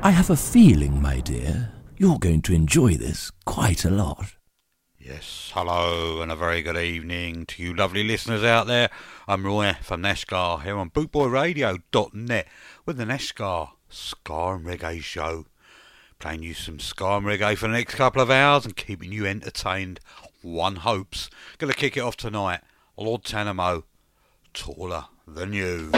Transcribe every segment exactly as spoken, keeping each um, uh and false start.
I have a feeling, my dear, you're going to enjoy this quite a lot. Yes, hello and a very good evening to you lovely listeners out there. I'm Roy from Nash Ska here on bootboy radio dot net with the Nash Ska, Ska and Reggae Show. Playing you some Ska and Reggae for the next couple of hours and keeping you entertained, one hopes. Going to kick it off tonight, Lord Tanamo, Taller Than You.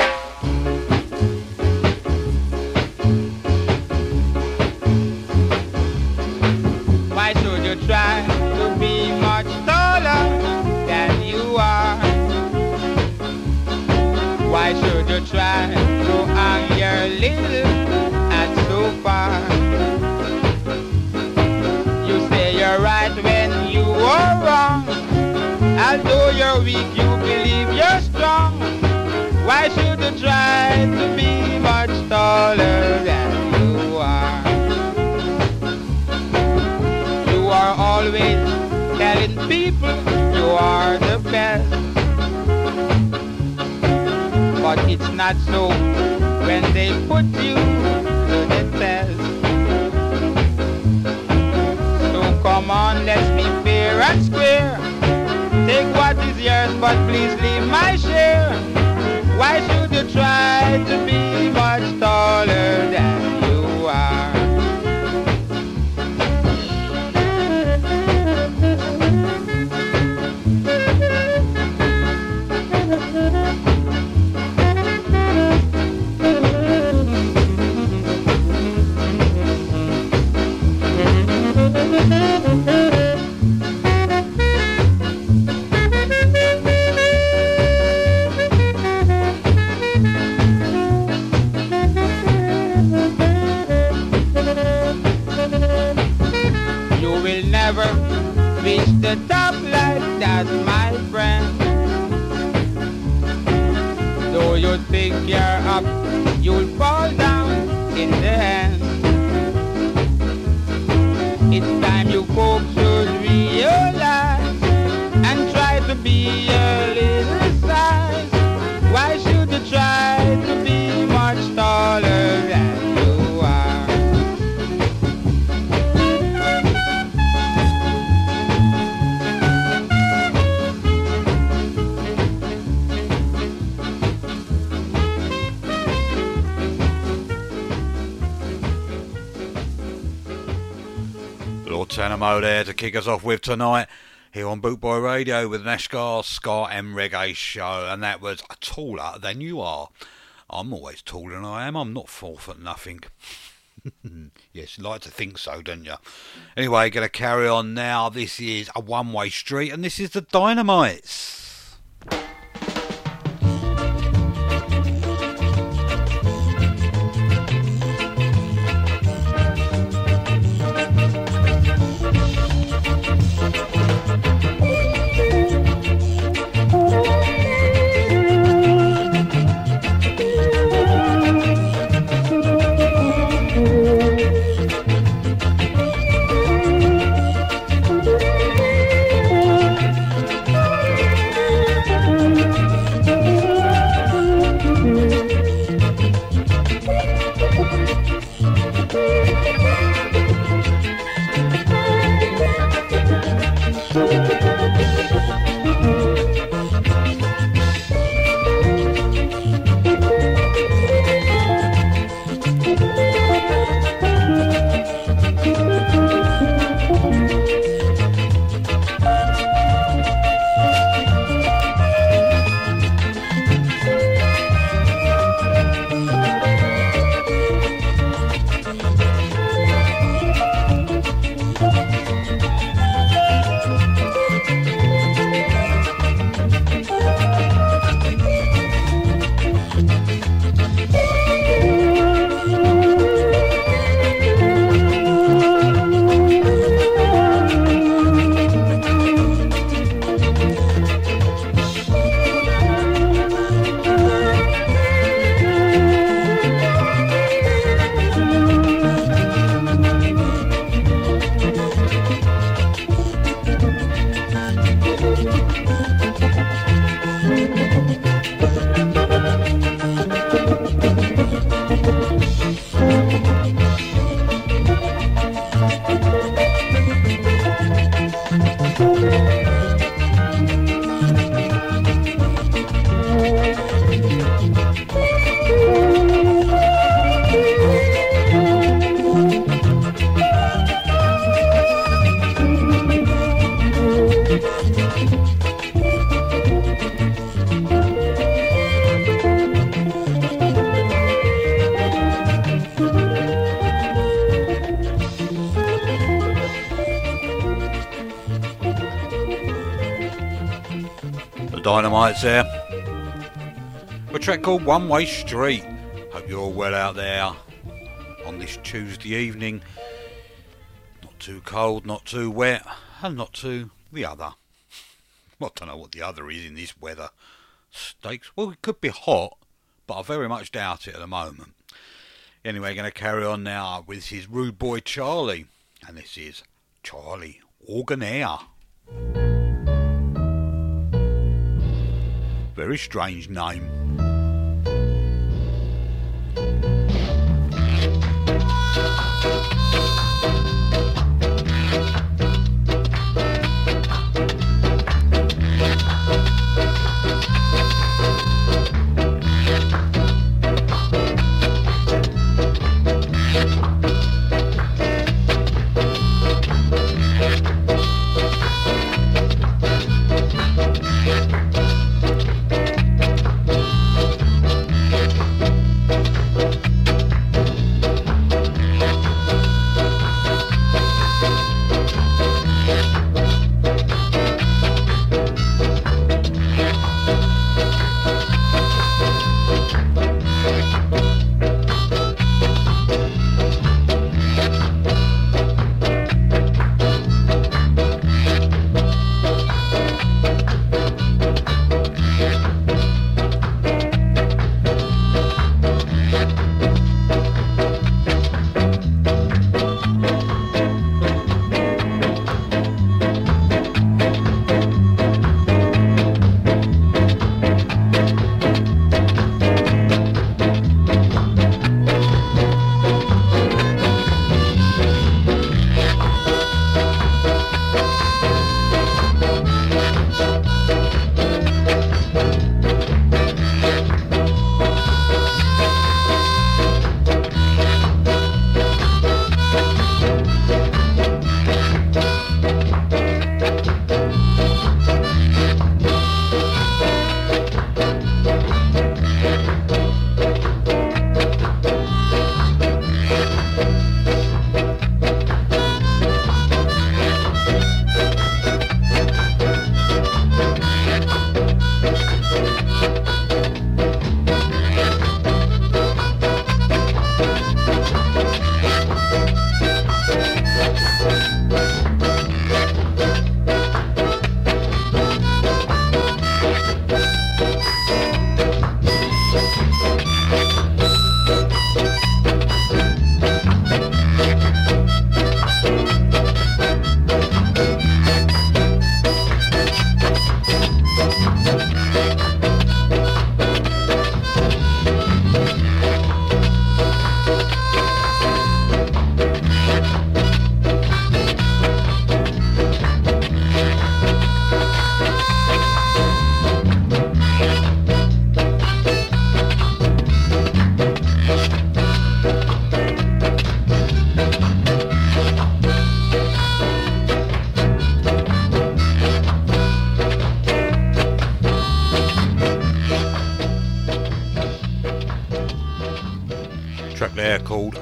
Try to be much taller than you are. Why should you try to hang your little and so far? You say you're right when you are wrong. Although you're weak, you believe you're strong. Why should you try to be much taller than you are? Always telling people you are the best, but it's not so when they put you to the test. So come on, let's be fair and square. Take what is yours, but please leave my share. Why should you try to be much taller than you are? Reach the top like that, my friend. Though you think you're up, you'll fall down in the end. It's time you folks should realize and try to be a little size. Why should you try to be much taller than you are? Tanamo there to kick us off with tonight here on Bootboy Radio with Nash Ska, Ska and Reggae Show, and that was Taller Than You Are. I'm always taller than I am. I'm not fourth at nothing. Yes, you like to think so, don't you? Anyway, going to carry on now. This is A One-Way Street, and this is the Dynamites. Dynamites there. A track called One Way Street. Hope you're all well out there on this Tuesday evening. Not too cold, not too wet, and not too the other. Well, I don't know what the other is in this weather. Steaks? Well, it could be hot, but I very much doubt it at the moment. Anyway, going to carry on now with his Rude Boy Charlie, and this is Charlie Organaire. Very strange name.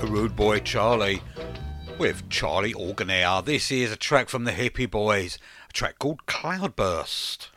Rude Boy Charlie with Charlie Organaire. This is a track from the Hippie Boys, a track called Cloudburst.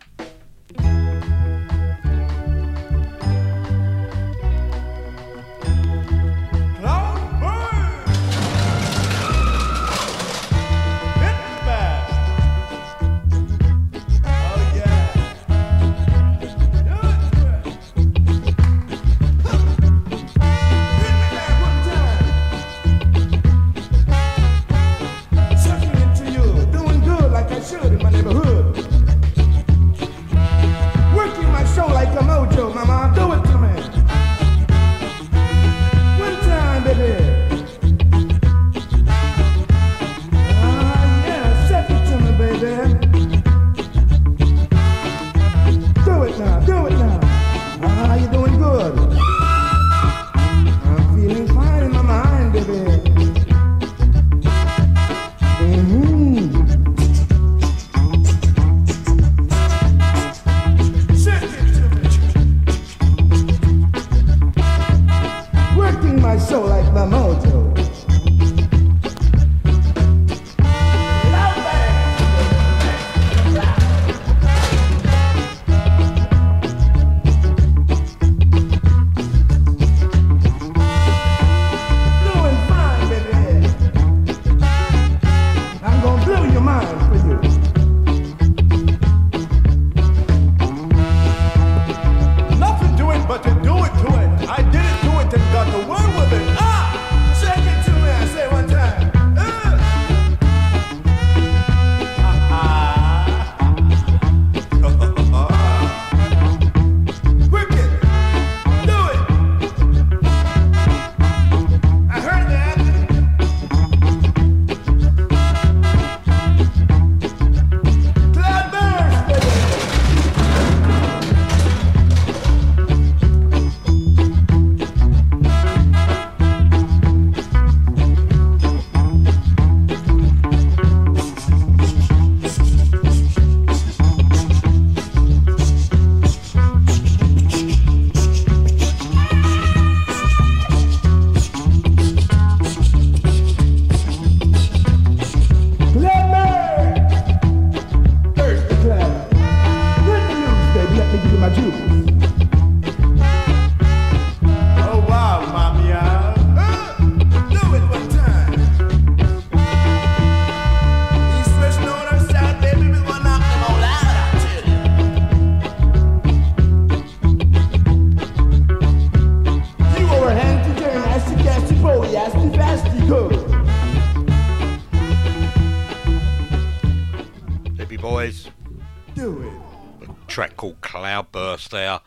called Cloudburst there.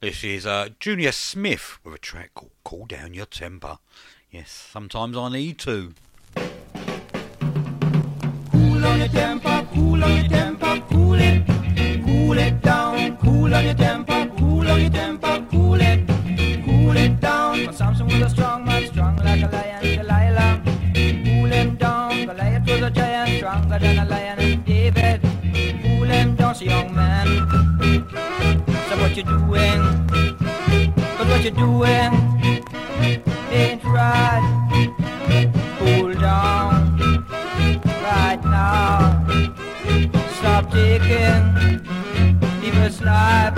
This is uh, Junior Smith with a track called Cool Down Your Temper. Yes, sometimes I need to. Cool on your temper, cool on your temper, cool it. Cool it down, cool on your temper, cool on your temper, cool it. Cool it down. Samson was a strong man, strong like a lion, Delilah. Cool him down, Goliath was a giant, stronger than a lion and David. Cool him down, so young man. So what you doing? But what you doing ain't right. Cool down right now. Stop taking people's life.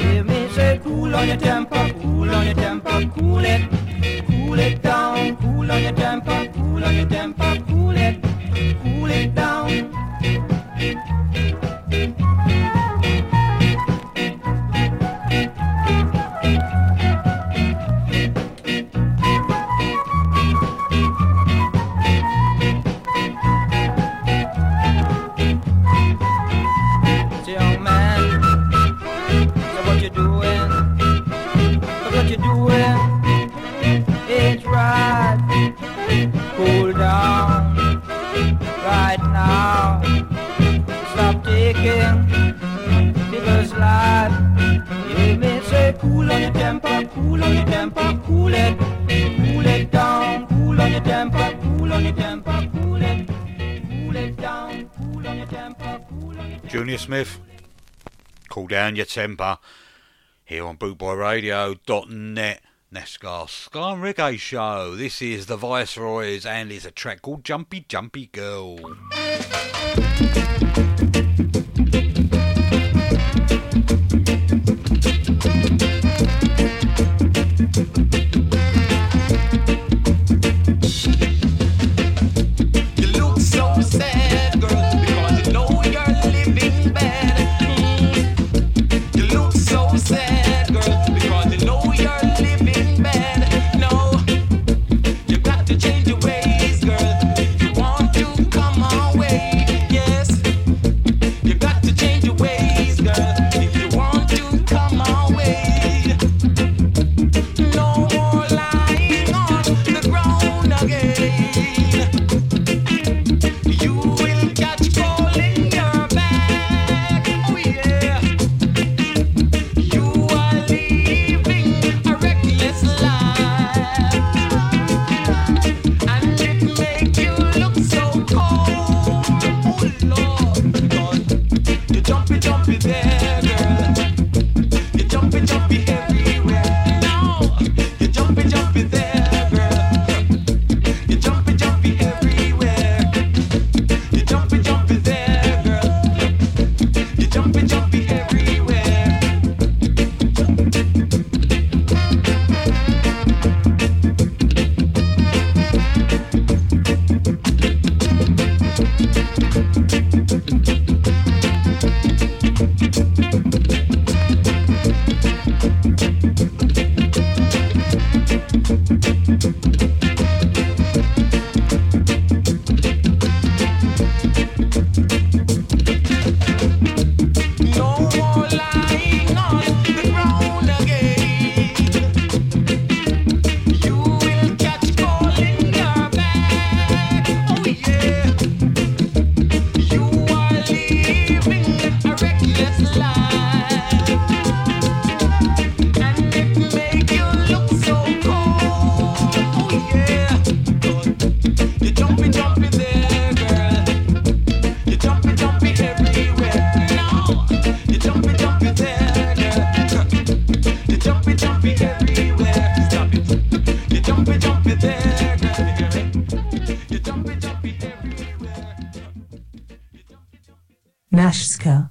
Hear me say, cool on your temper, cool on your temper, cool it. Cool it down, cool on your temper, cool on your temper, cool it. Cool it down. Cool down right now. Stop taking people's lives. You may say cool on your temper, cool on your temper, cool it. Cool it down, cool on your temper, cool on your temper, cool it. Cool it down, cool on your temper, cool on your temper. Junior Smith, cool down your temper. Here on boot boy radio dot net. NASCAR Scar and Reggae Show. This is The Viceroys and it's a track called Jumpy Jumpy Girl. Nashska,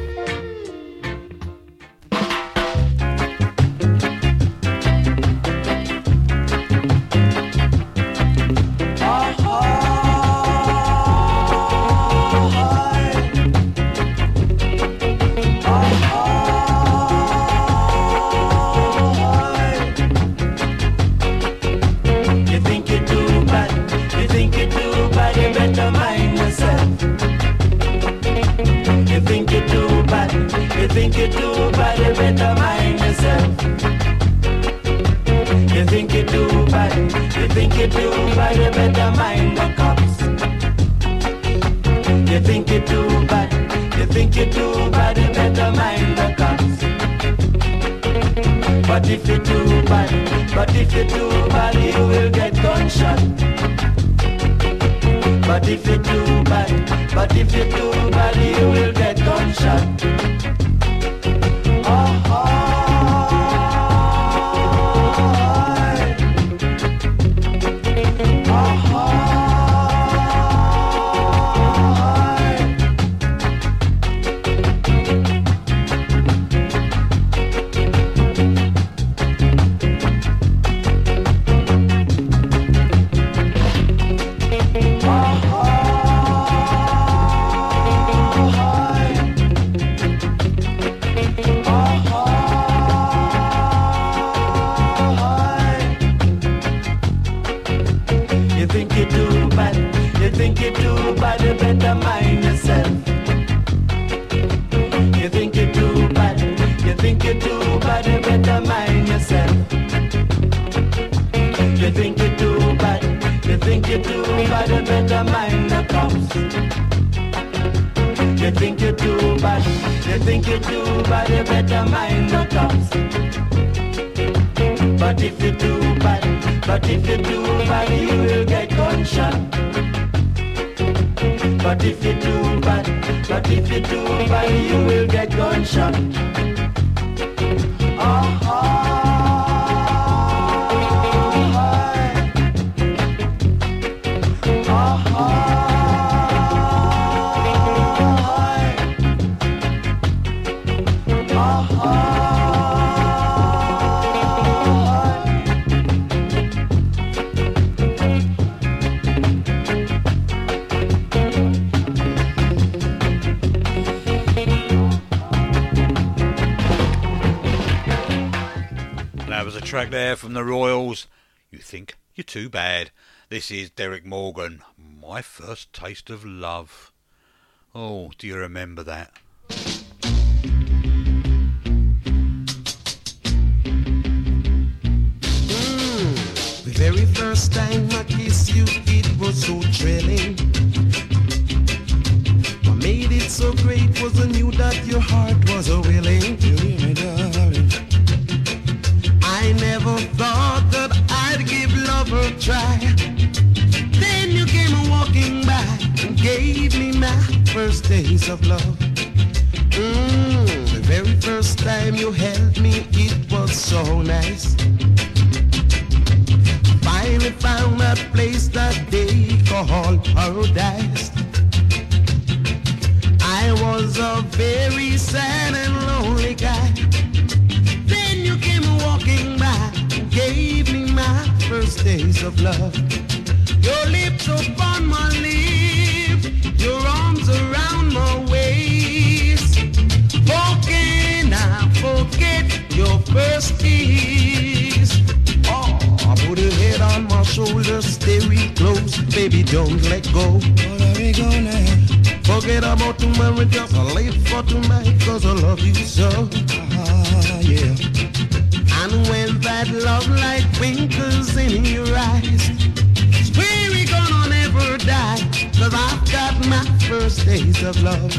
think you do, but you better mind yourself. You think you do, but you think you do, but you better mind the cops. You think you do, but you think you do, but you better mind the cops. But if you do, but but if you do, but you will get gunshot. But if you do bad, but if you do bad, you will get gunshot. Oh, track there from the Royals, You Think You're Too Bad. This is Derek Morgan, My First Taste of Love. Oh, do you remember that? Mm, the very first time I kissed you, it was so thrilling. What made it so great was I knew that your heart was a willing. I never thought that I'd give love a try. Then you came walking by and gave me my first taste of love. Mm, the very first time you held me, it was so nice. Finally found a place that they call paradise. I was a very sad and lonely guy. Walking by, gave me my first taste of love. Your lips upon my lips, your arms around my waist. How can I forget your first kiss? Oh, I put your head on my shoulder, staring close, baby, don't let go. Forget about tomorrow, just live for tonight, 'cause I love you so. Ah, yeah. And when that love light twinkles in your eyes, swear we're gonna never die, 'cause I've got my first taste of love.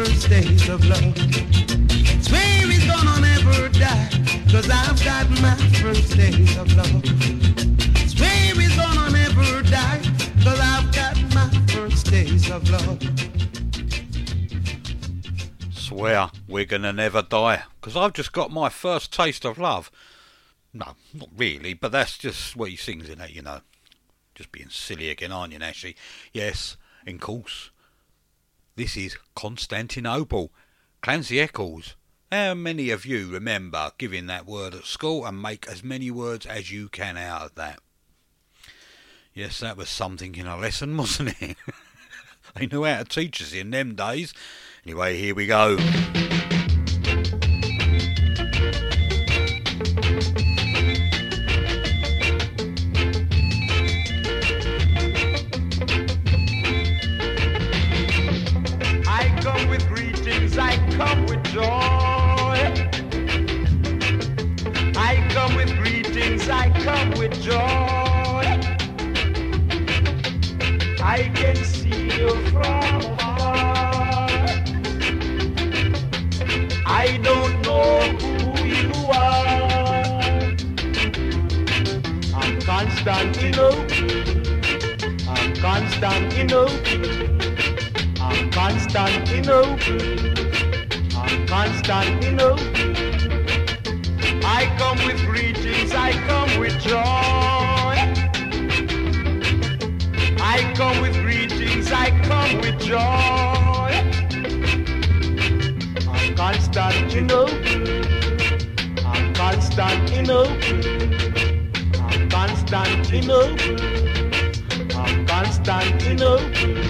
First days of love. swear we're gonna never die, because I've just got my first taste of love. No, not really, but that's just what he sings in it, you know. Just being silly again, aren't you, Nashie? Yes, in course. This is Constantinople, Clancy Eccles. How many of you remember giving that word at school, and make as many words as you can out of that? Yes, that was something in a lesson, wasn't it? They knew how to teach us in them days. Anyway, here we go. I come with greetings, I come with joy. I come with greetings, I come with joy. I can see you from afar. I don't know who you are. I'm Constantinople. I'm Constantinople. I'm Constantinople. I'm Constantinople. I come with greetings. I come with joy. I come with greetings, I come with joy. I'm Constantinople, I'm Constantinople, I'm Constantinople, I'm Constantinople.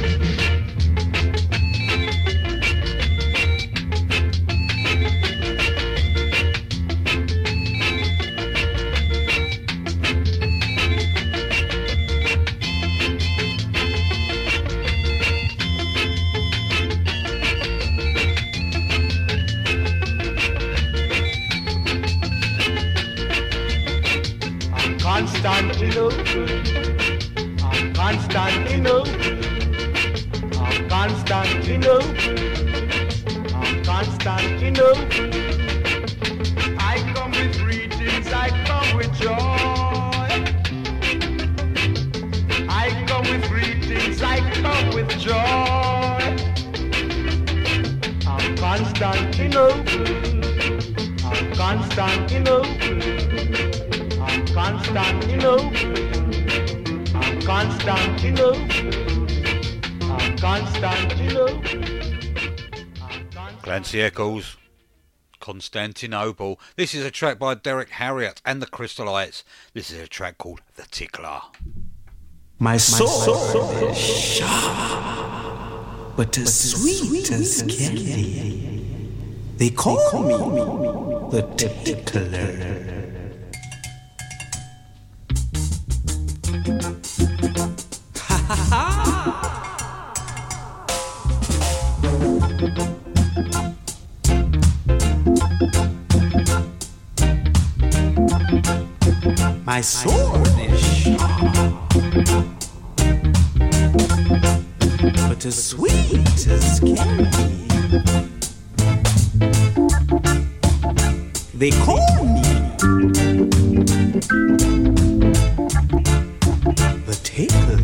Constantinople, I'm Constantinople, I'm Constantinople, I'm Constantinople. I come with greetings, I come with joy. I come with greetings, I come with joy. I'm Constantinople, I'm Constantinople. I'm Constantinople, I'm Constantinople, I'm Constantinople. Clancy Eccles, Constantinople. This is a track by Derrick Harriott and the Crystallites. This is a track called The Tickler. My soul, My soul, soul is sharp, but as sweet, sweet as candy. They call, they call me, me The Tickler. My sword is sharp, but as sweet as candy. They call me the tailor.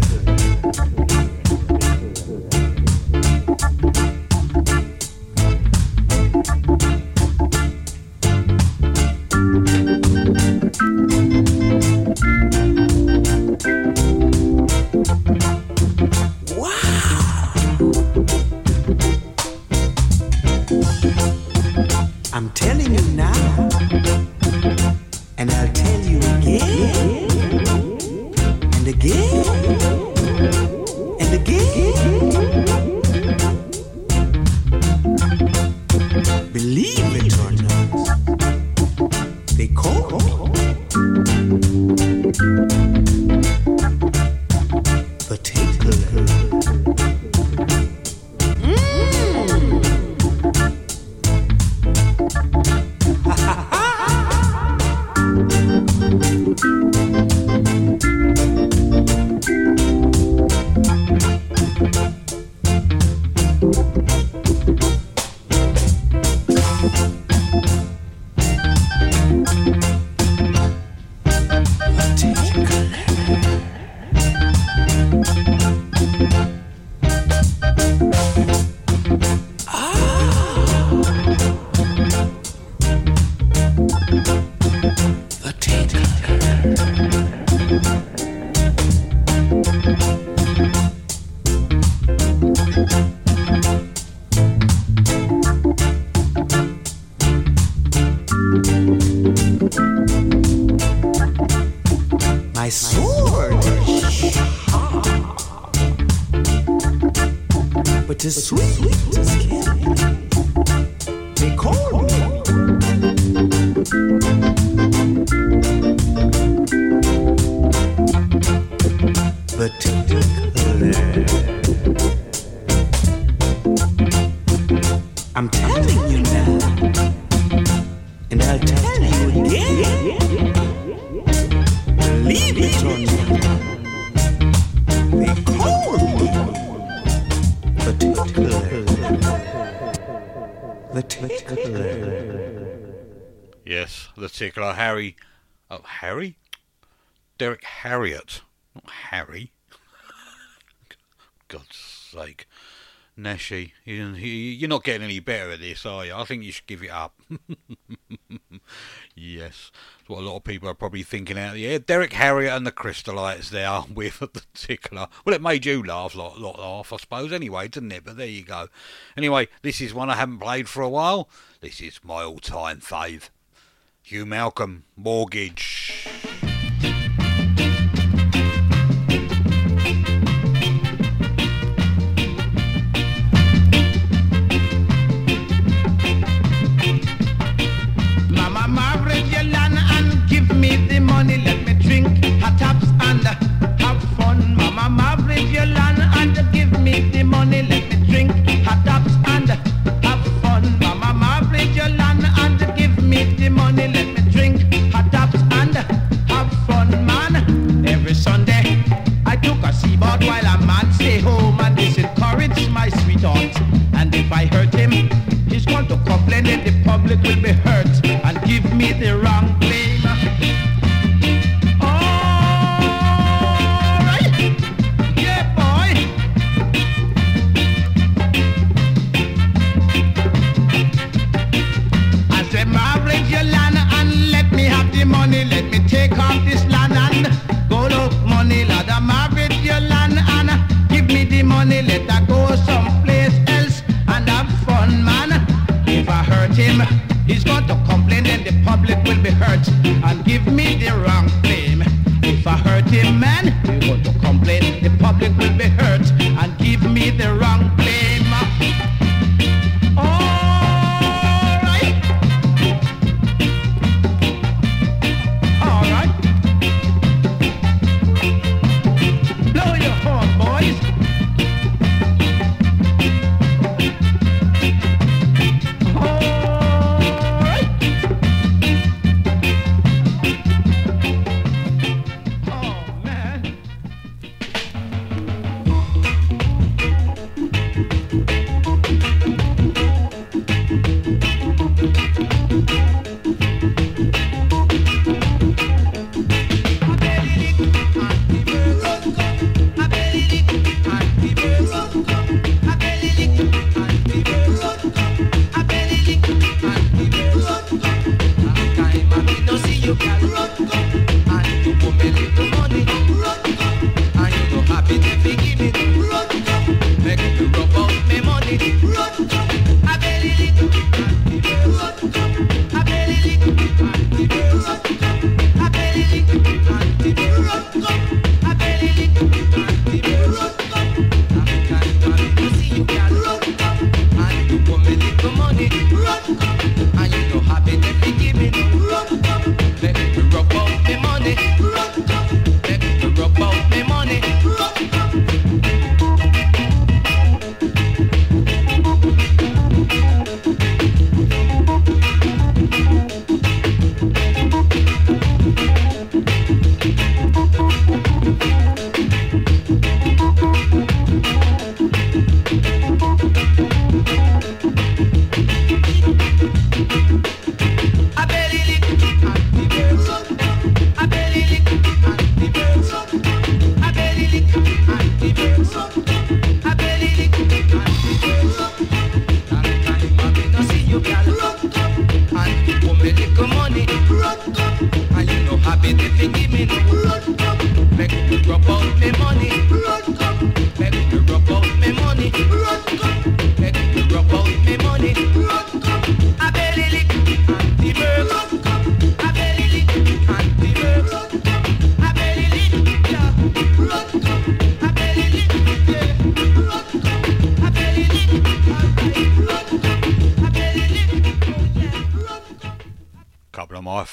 Wow! I'm telling you now, and I'll tell you again, and again, and again. Believe it or not, they call me the tickler. Mm. Ha ha ha. The tickler. 'tis sweet as candy. They call me the tickler. I'm telling you now, and I'll tell you again. Believe it or not, they call me the tickler. The tickler. Yes, the tickler. Harry. Oh, Harry? Derrick Harriott. Not Harry. God's sake. Nashi, you're not getting any better at this, are you? I think you should give it up. Yes, that's what a lot of people are probably thinking out there. Derrick Harriott and the Crystallites there with the tickler. Well, it made you laugh, lot, lot laugh, I suppose, anyway, didn't it? But there you go. Anyway, this is one I haven't played for a while. This is my all-time fave. Hugh Malcolm, Mortgage.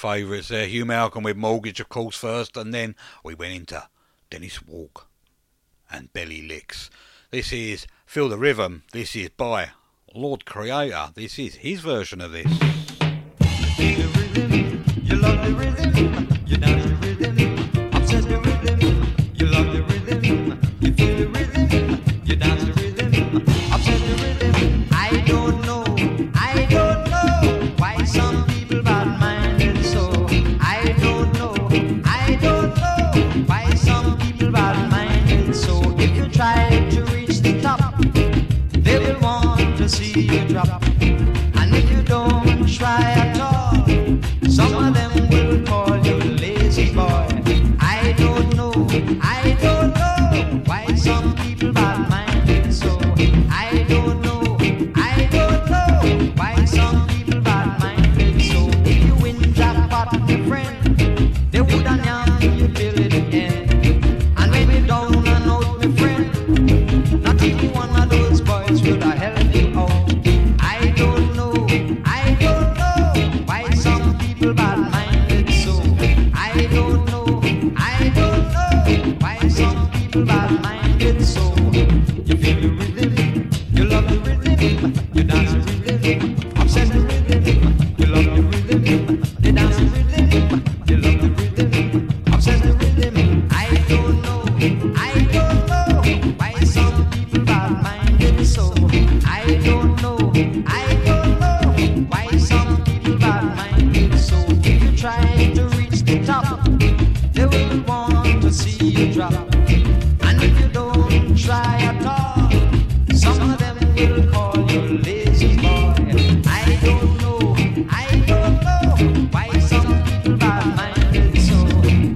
favourites there. Hugh Malcolm with Mortgage, of course, first, and then we went into Dennis Walk and Belly Licks. This is Feel the Rhythm. This is by Lord Creator. This is his version of this. Feel the rhythm, you love the rhythm, you know the rhythm, upset the rhythm, you love the rhythm, you feel the rhythm, you dance the rhythm, upset the rhythm. I don't know, I don't know why some people bad minded so. I don't know, I don't know why some people bad minded so. If you try to reach the top, they will want to see you drop. And if you don't try at all, some of them will call you lazy boy. I don't know, I don't know why some people bad minded so. I don't know, I don't know why some people bad minded so. If you win jackpot, your friend, they would have known you till it end. And when you down and out, my friend, not even one of those boys would have helped you out. I don't know, I don't know why some people bad minded so. I don't know, I don't know why some people bad minded so. You feel the rhythm, you love the rhythm, you dance the rhythm, obsess the rhythm, you love the rhythm, you dance the rhythm, you love the rhythm, obsess the rhythm. I don't know, I don't know why some people bad minded so. I don't know, I don't know why some people bad minded so. If you try to reach the top, they will want to see you drop. And if you don't try at all, some of them will call you lazy boy. I don't know, I don't know why some people bad minded so.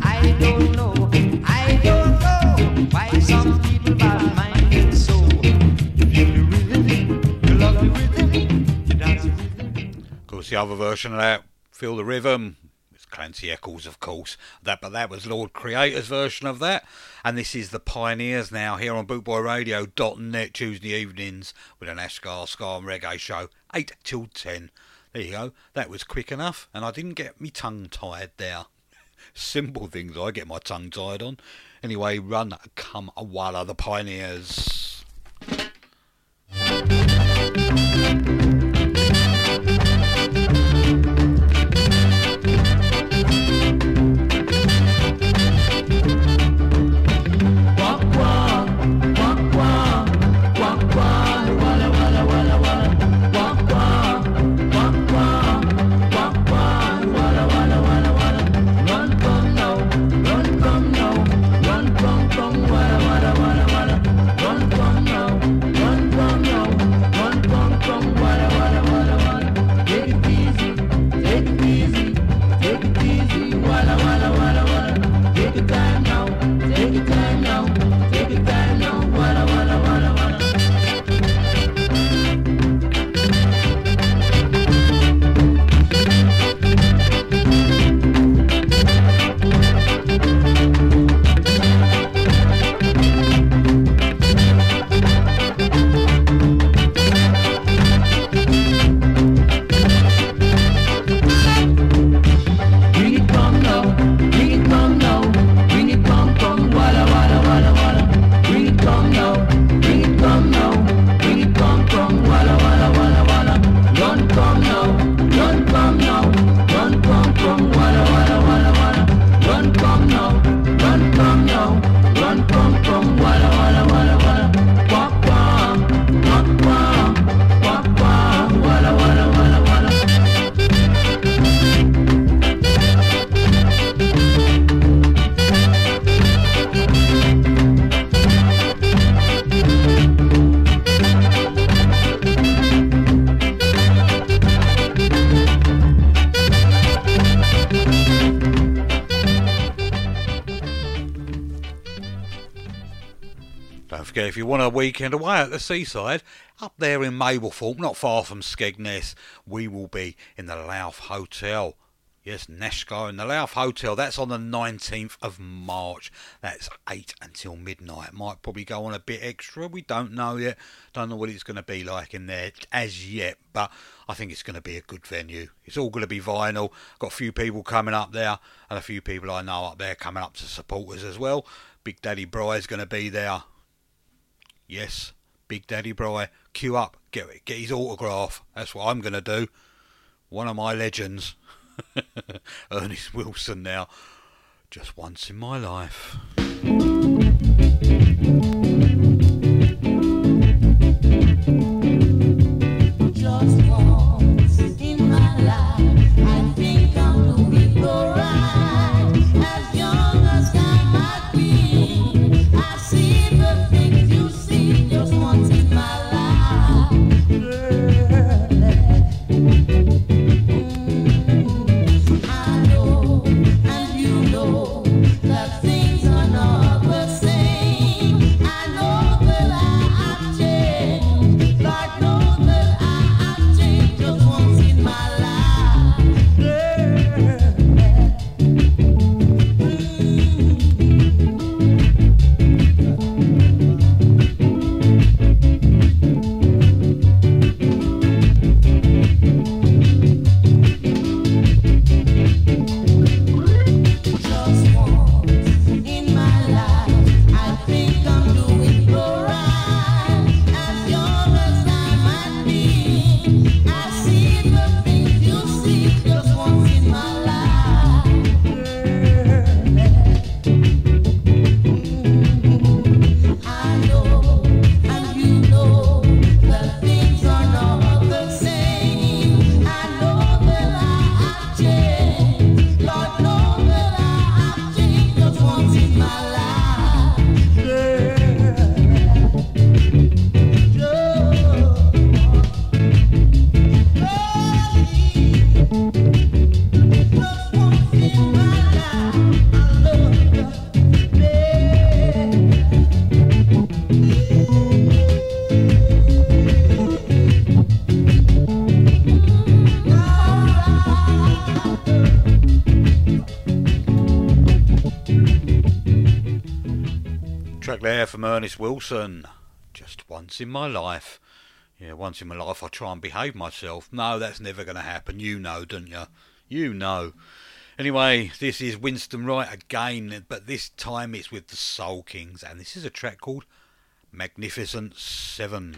I don't know, I don't know why some people bad minded so. You feel the rhythm, you love the rhythm, you dance the rhythm. Of course, the other version of that, Feel the Rhythm, it's Clancy Eccles, of course. That, but that was Lord Creator's version of that. And this is the Pioneers now here on bootboy radio dot net Tuesday evenings with an Ascar Scar and Reggae show, eight till ten. There you go. That was quick enough, and I didn't get me tongue tied there. Simple things I get my tongue tied on. Anyway, Run Come A Walla, the Pioneers. If you want a weekend away at the seaside, up there in Mablethorpe, not far from Skegness, we will be in the Louth Hotel. Yes, Nashko and the Louth Hotel. That's on the nineteenth of March. That's eight until midnight. Might probably go on a bit extra. We don't know yet. Don't know what it's going to be like in there as yet. But I think it's going to be a good venue. It's all going to be vinyl. Got a few people coming up there. And a few people I know up there coming up to support us as well. Big Daddy Bri is going to be there. Yes, Big Daddy Bri. Queue up. Get, get his autograph. That's what I'm going to do. One of my legends. Ernest Wilson now, just once in my life. From Ernest Wilson, just once in my life. Yeah, once in my life I try and behave myself. No, that's never going to happen. You know, don't you? You know. Anyway, this is Winston Wright again, but this time it's with the Soul Kings, and this is a track called Magnificent Seven.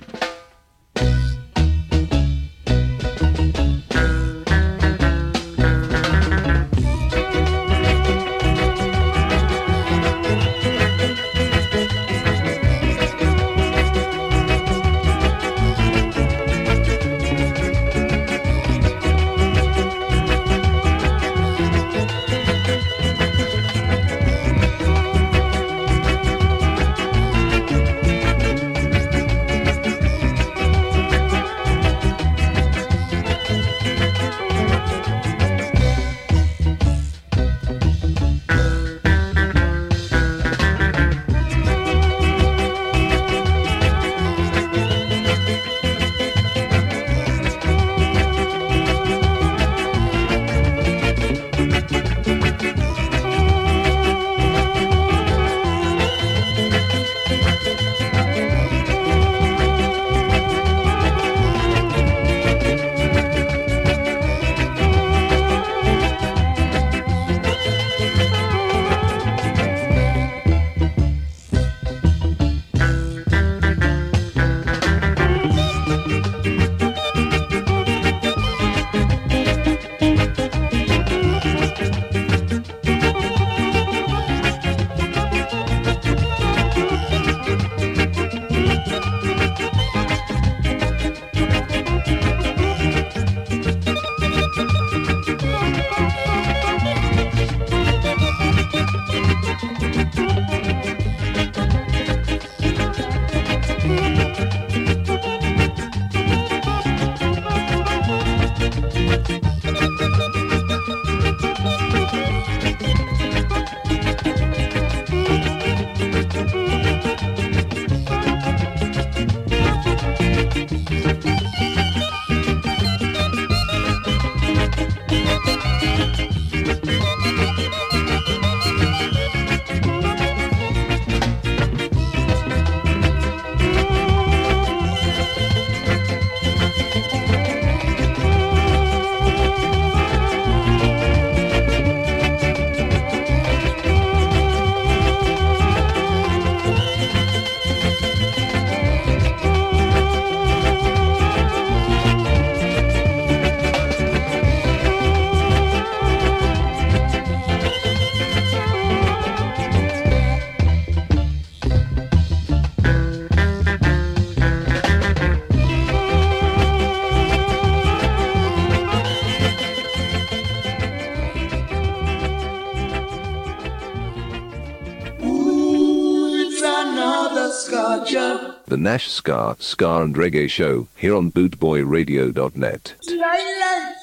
Scar Show. The Nash Scar, Scar and Reggae Show, here on boot boy radio dot net. I like,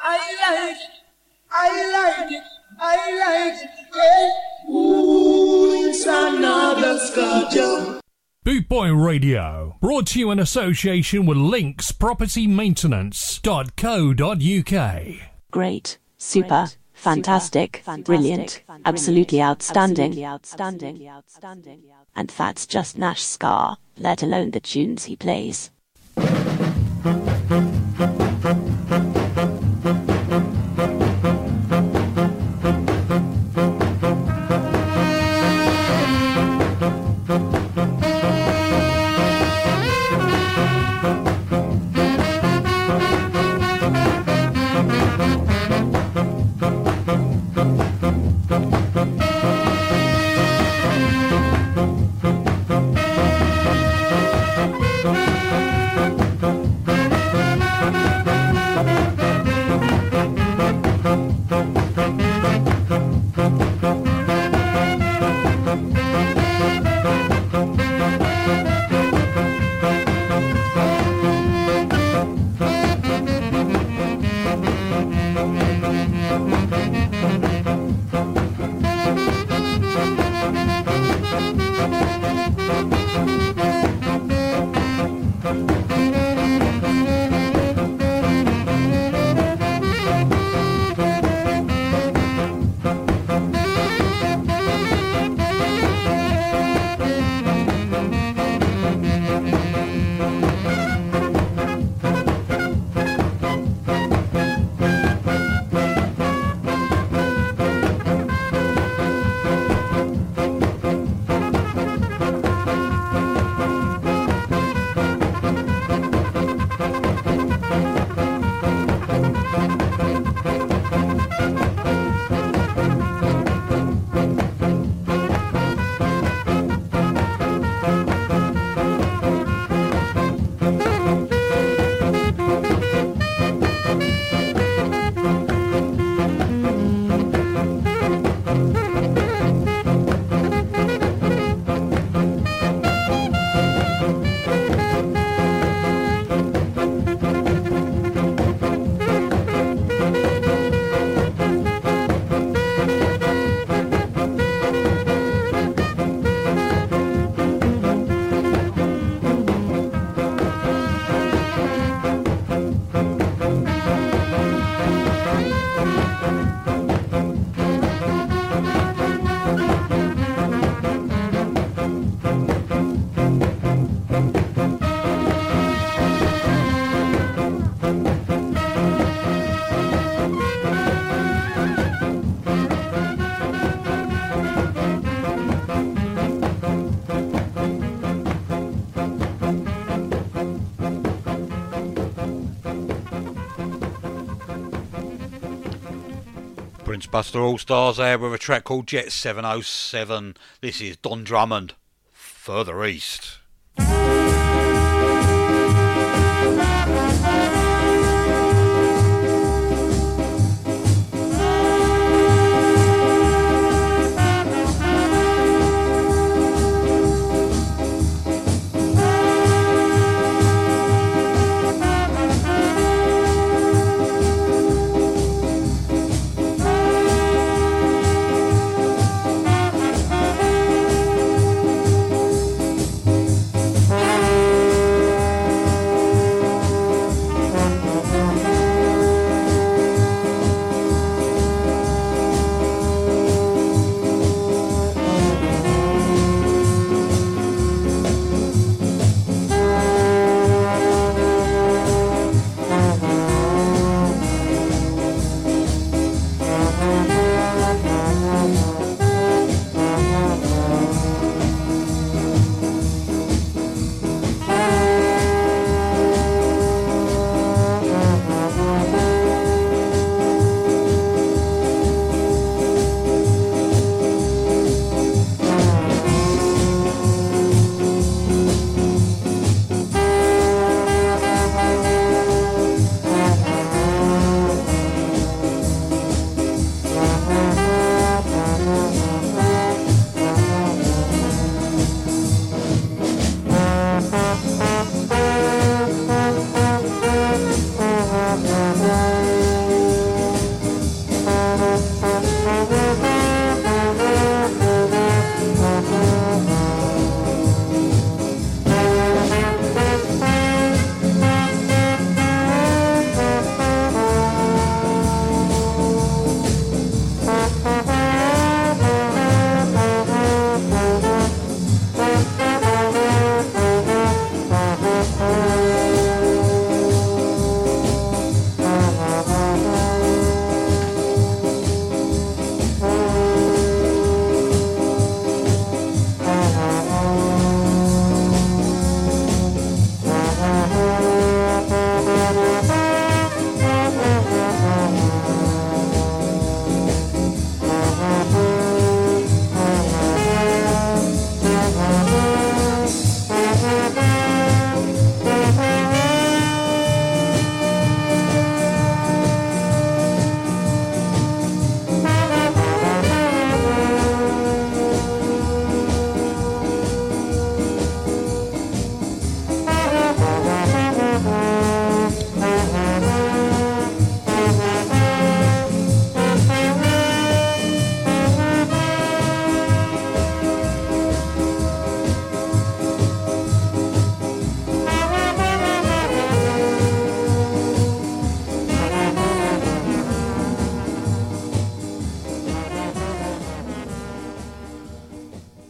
I like, I like it, I like it, hey. Ooh, it's another Scar Show. Bootboy Radio, brought to you in association with Links Property Maintenance dot co dot uk. Great, super, Great, fantastic, fantastic, brilliant, fantastic, absolutely outstanding, absolutely outstanding, outstanding, and that's just Nash Scar, let alone the tunes he plays. Buster All Stars there with a track called Jet seven oh seven. This is Don Drummond, Further East.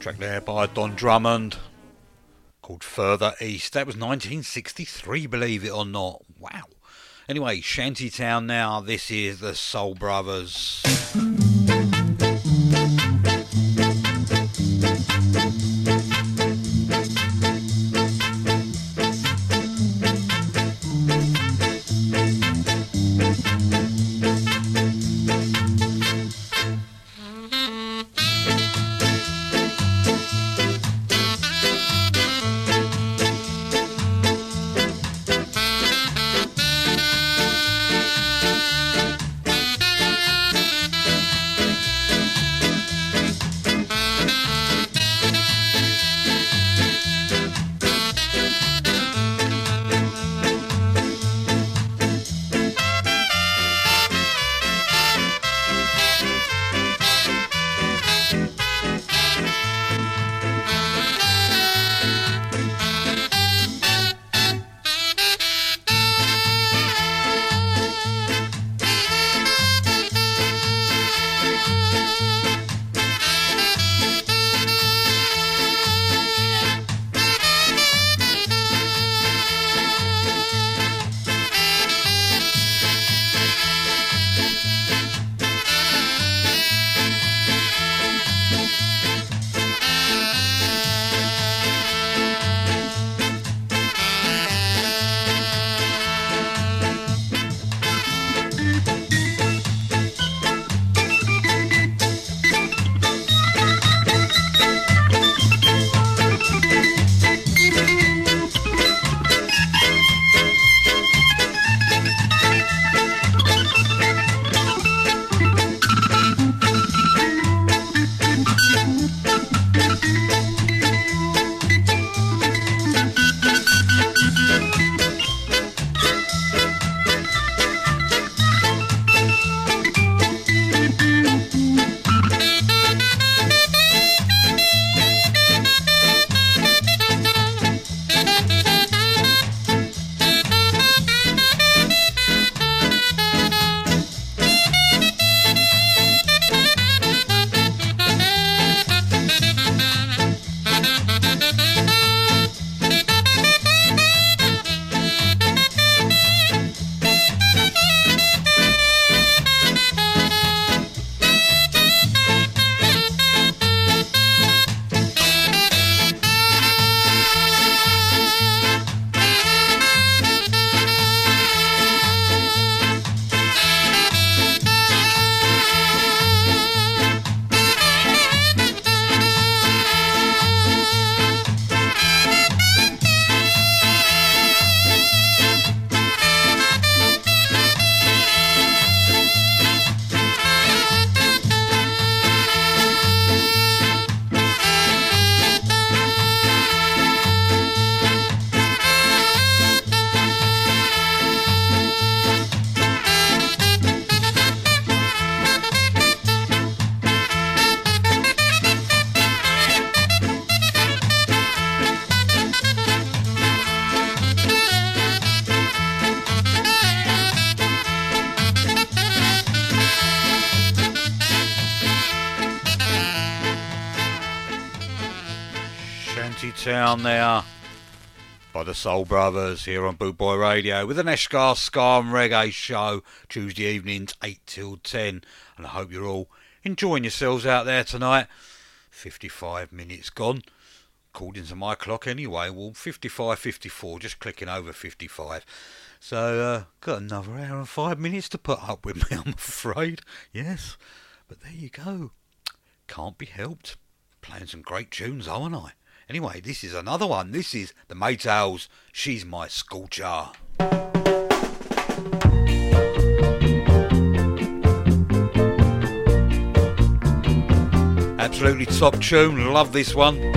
Track there by Don Drummond called Further East. That was nineteen sixty-three, believe it or not. Wow. Anyway, Shantytown now. This is the Soul Brothers. Down there by the Soul Brothers here on Bootboy Radio with an Eshkar Ska and Reggae show Tuesday evenings eight till ten, and I hope you're all enjoying yourselves out there tonight. Fifty-five minutes gone according to my clock anyway. Well, fifty-five, fifty-four, just clicking over fifty-five, so uh, got another hour and five minutes to put up with me, I'm afraid. Yes, but there you go, can't be helped. Playing some great tunes, aren't I? Anyway, this is another one. This is The Maytals. She's My Scorcher. Absolutely top tune. Love this one.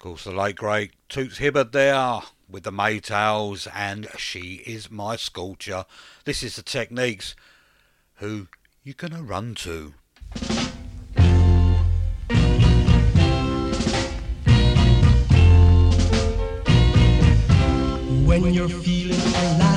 Of course, the late great Toots Hibbert there with the Maytals and She Is My Sculpture. This is the Techniques, Who You Gonna Run To. When you're feeling alive.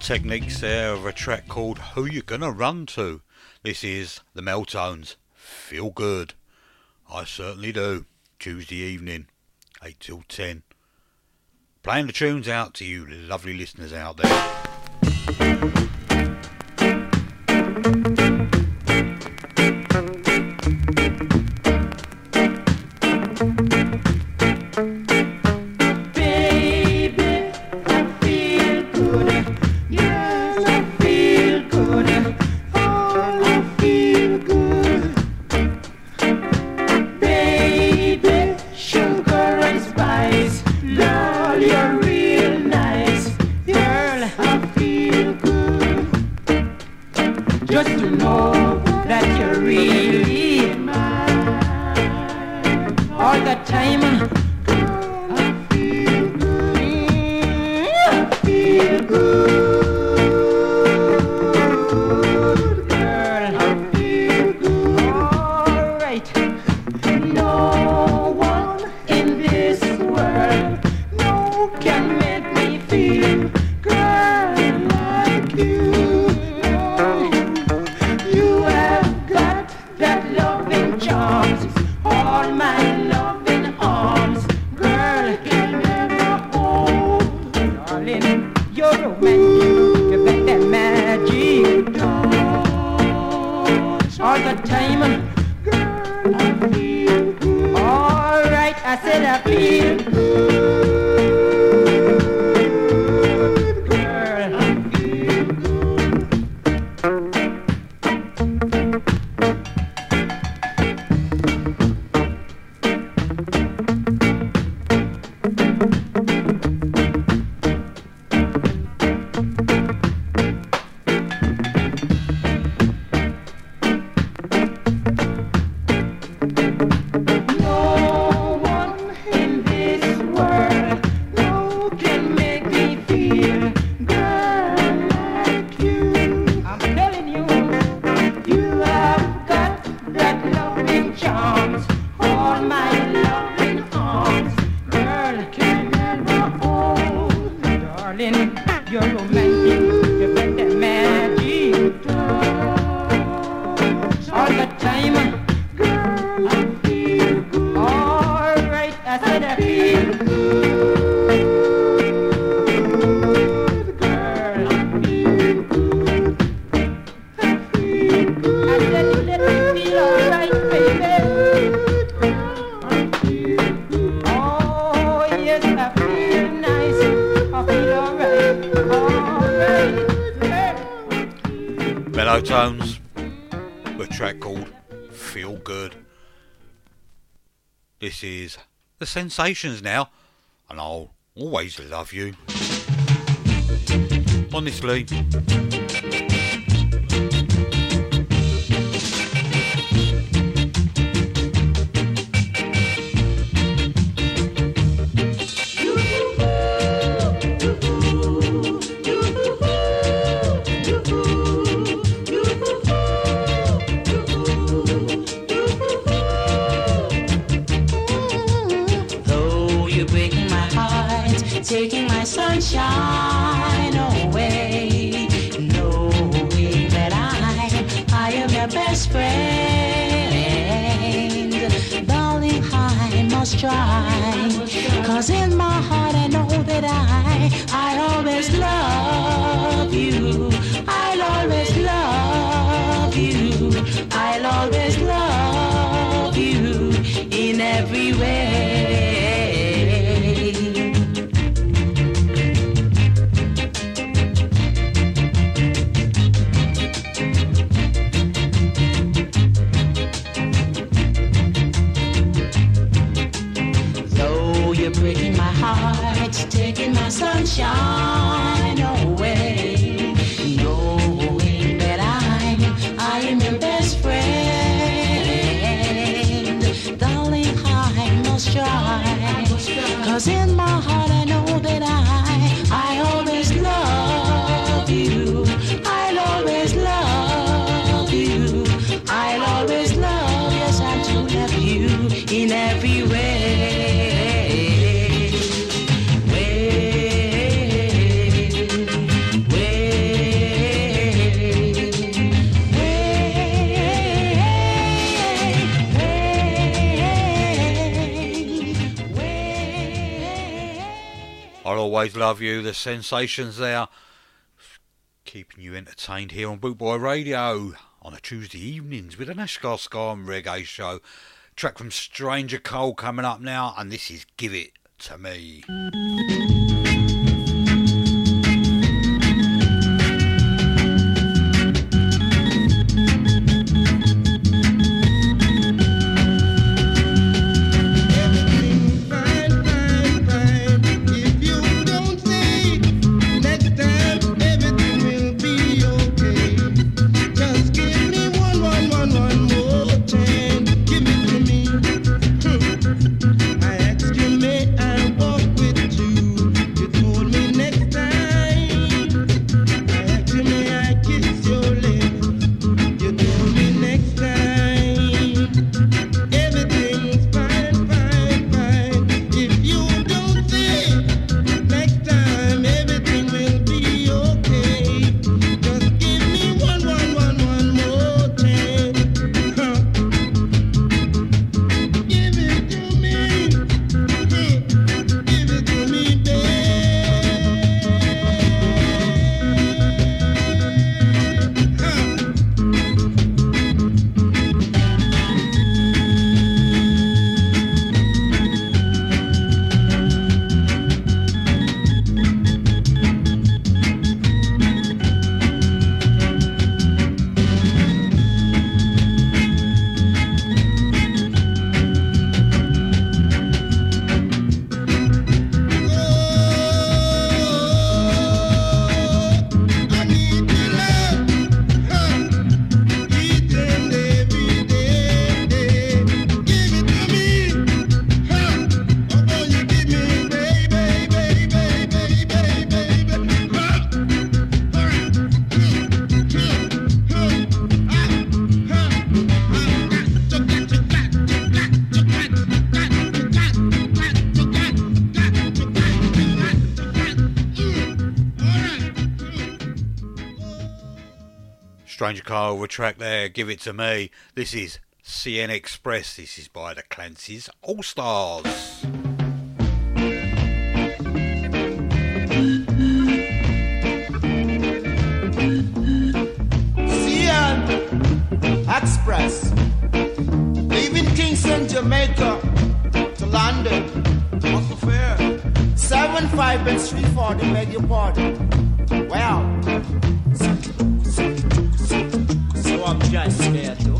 Techniques there of a track called Who You Gonna Run To. This is the Meltones, Feel Good. I certainly do. Tuesday evening, eight till ten. Playing the tunes out to you lovely listeners out there. Charms on my feel good. This is The Sensations now, and I'll always love you. Honestly. Taking my sunshine away, knowing that I, I am your best friend. Darling, I must try, cause in my heart I know that I, I always love you. I'll always love you. I'll always love you in every way. Taking my sunshine away, knowing that I, I am your best friend. Darling, I must try, cause in my heart I know that I, I always love you. I'll always love you. I'll always love, yes, I do love you in every way. Always love you, The Sensations there, keeping you entertained here on Bootboy Radio on a Tuesday evenings with an Ashgar Ska and Reggae show. Track from Stranger Cole coming up now, and this is Give It To Me. Stranger Kyle with track there, Give It To Me. This is C N Express. This is by the Clancy's All Stars. C N Express. Leaving Kingston, Jamaica to London. What's the fare? seven five and three forty, beg your pardon. Wow. I'm just scared, though.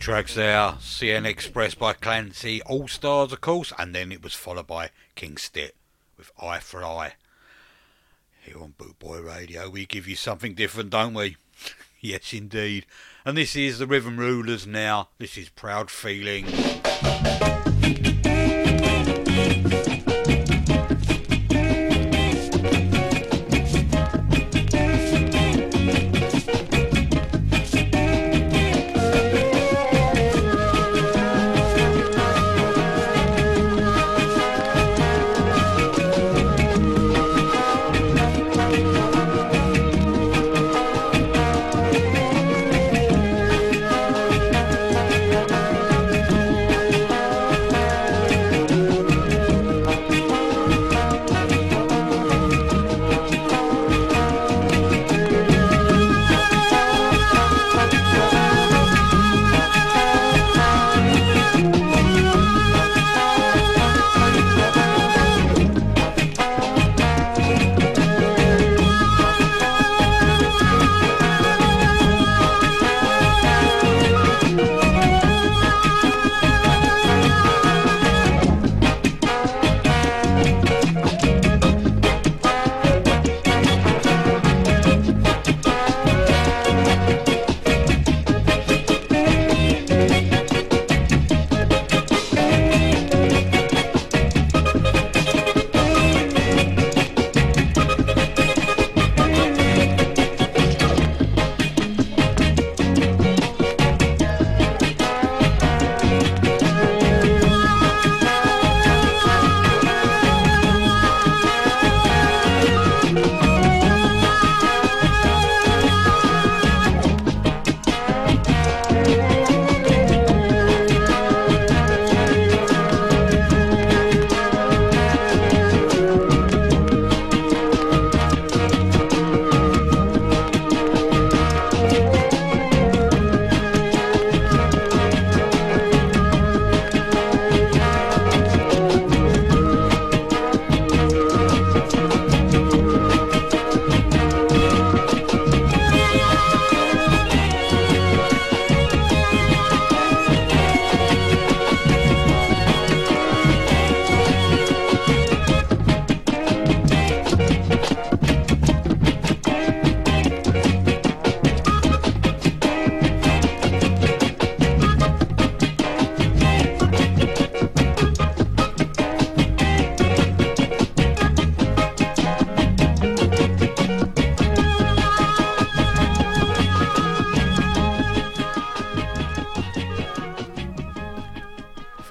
Tracks there, C N Express by Clancy, All Stars of course, and then it was followed by King Stitt with Eye for Eye. Here on Boot Boy Radio we give you something different, don't we? Yes indeed. And this is the Rhythm Rulers now, this is Proud Feeling.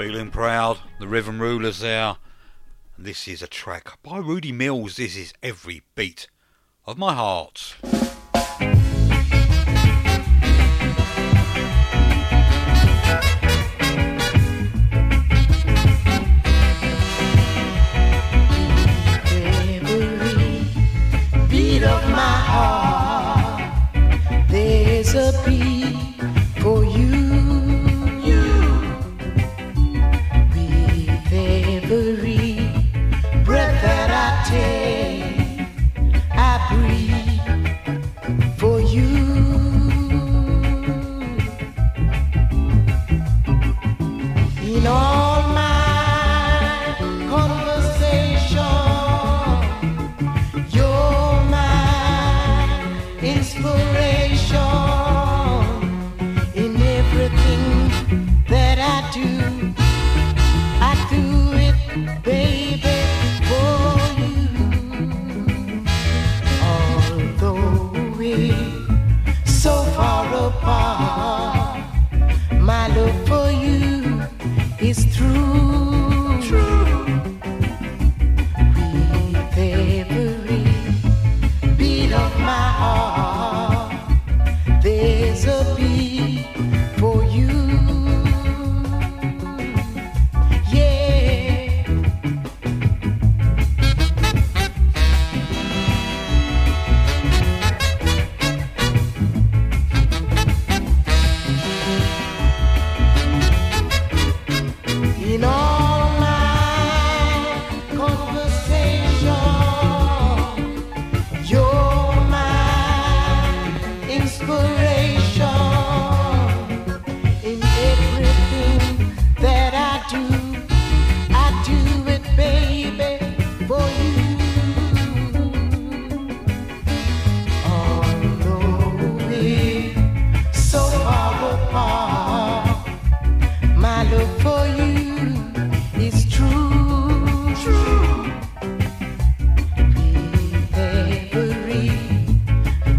Feeling proud, the Reverend Ruler's there. And this is a track by Rudy Mills. This is Every Beat of My Heart. Every beat of my heart, there's a beat for you. Every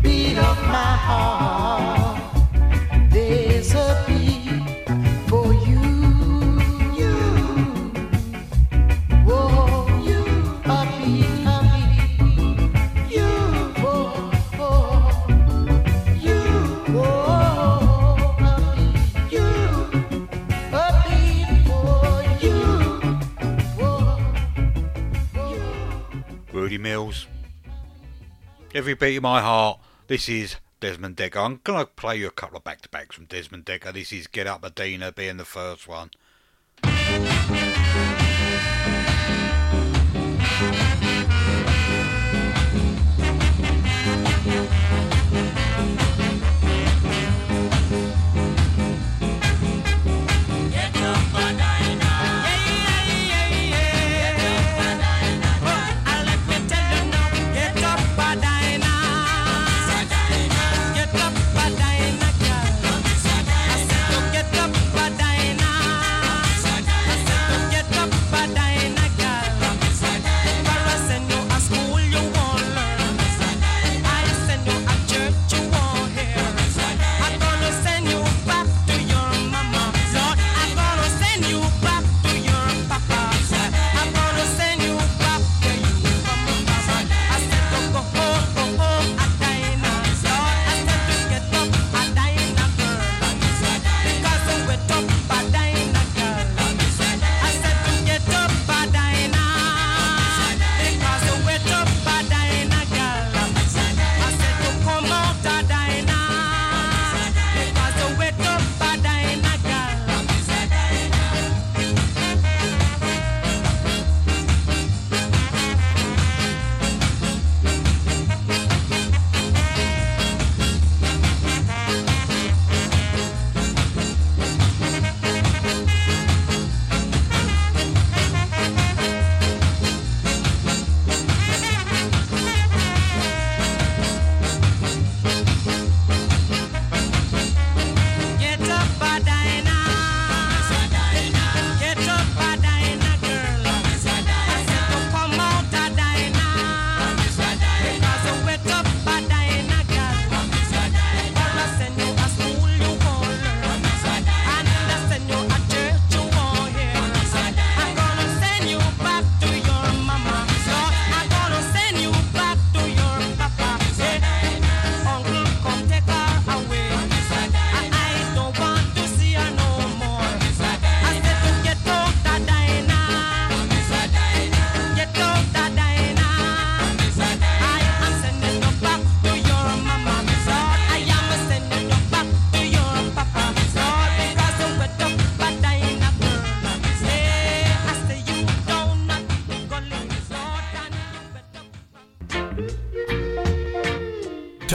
beat of my heart. This is Desmond Dekker. I'm going to play you a couple of back-to-backs from Desmond Dekker. This is Get Up Adina being the first one.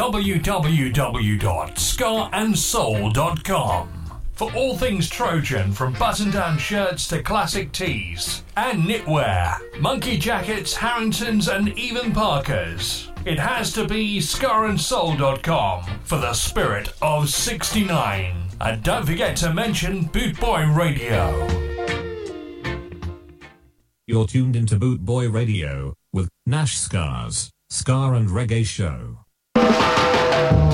w w w dot scar and soul dot com for all things Trojan, from button-down shirts to classic tees and knitwear, monkey jackets, Harringtons and even Parkers. It has to be scar and soul dot com for the spirit of sixty-nine. And don't forget to mention Boot Boy Radio. You're tuned into Boot Boy Radio with Nash Scar's Scar and Reggae Show.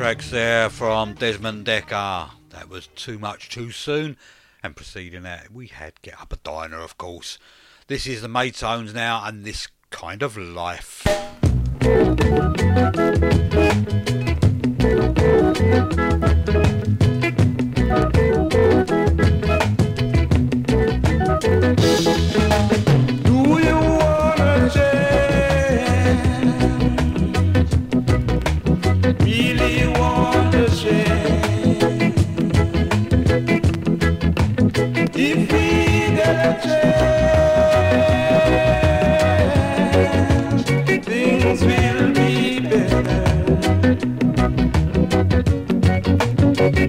Tracks there from Desmond Dekker. That was Too Much Too Soon, and preceding that we had Get Up a Diner, of course. This is the Maytones now, and This Kind of Life.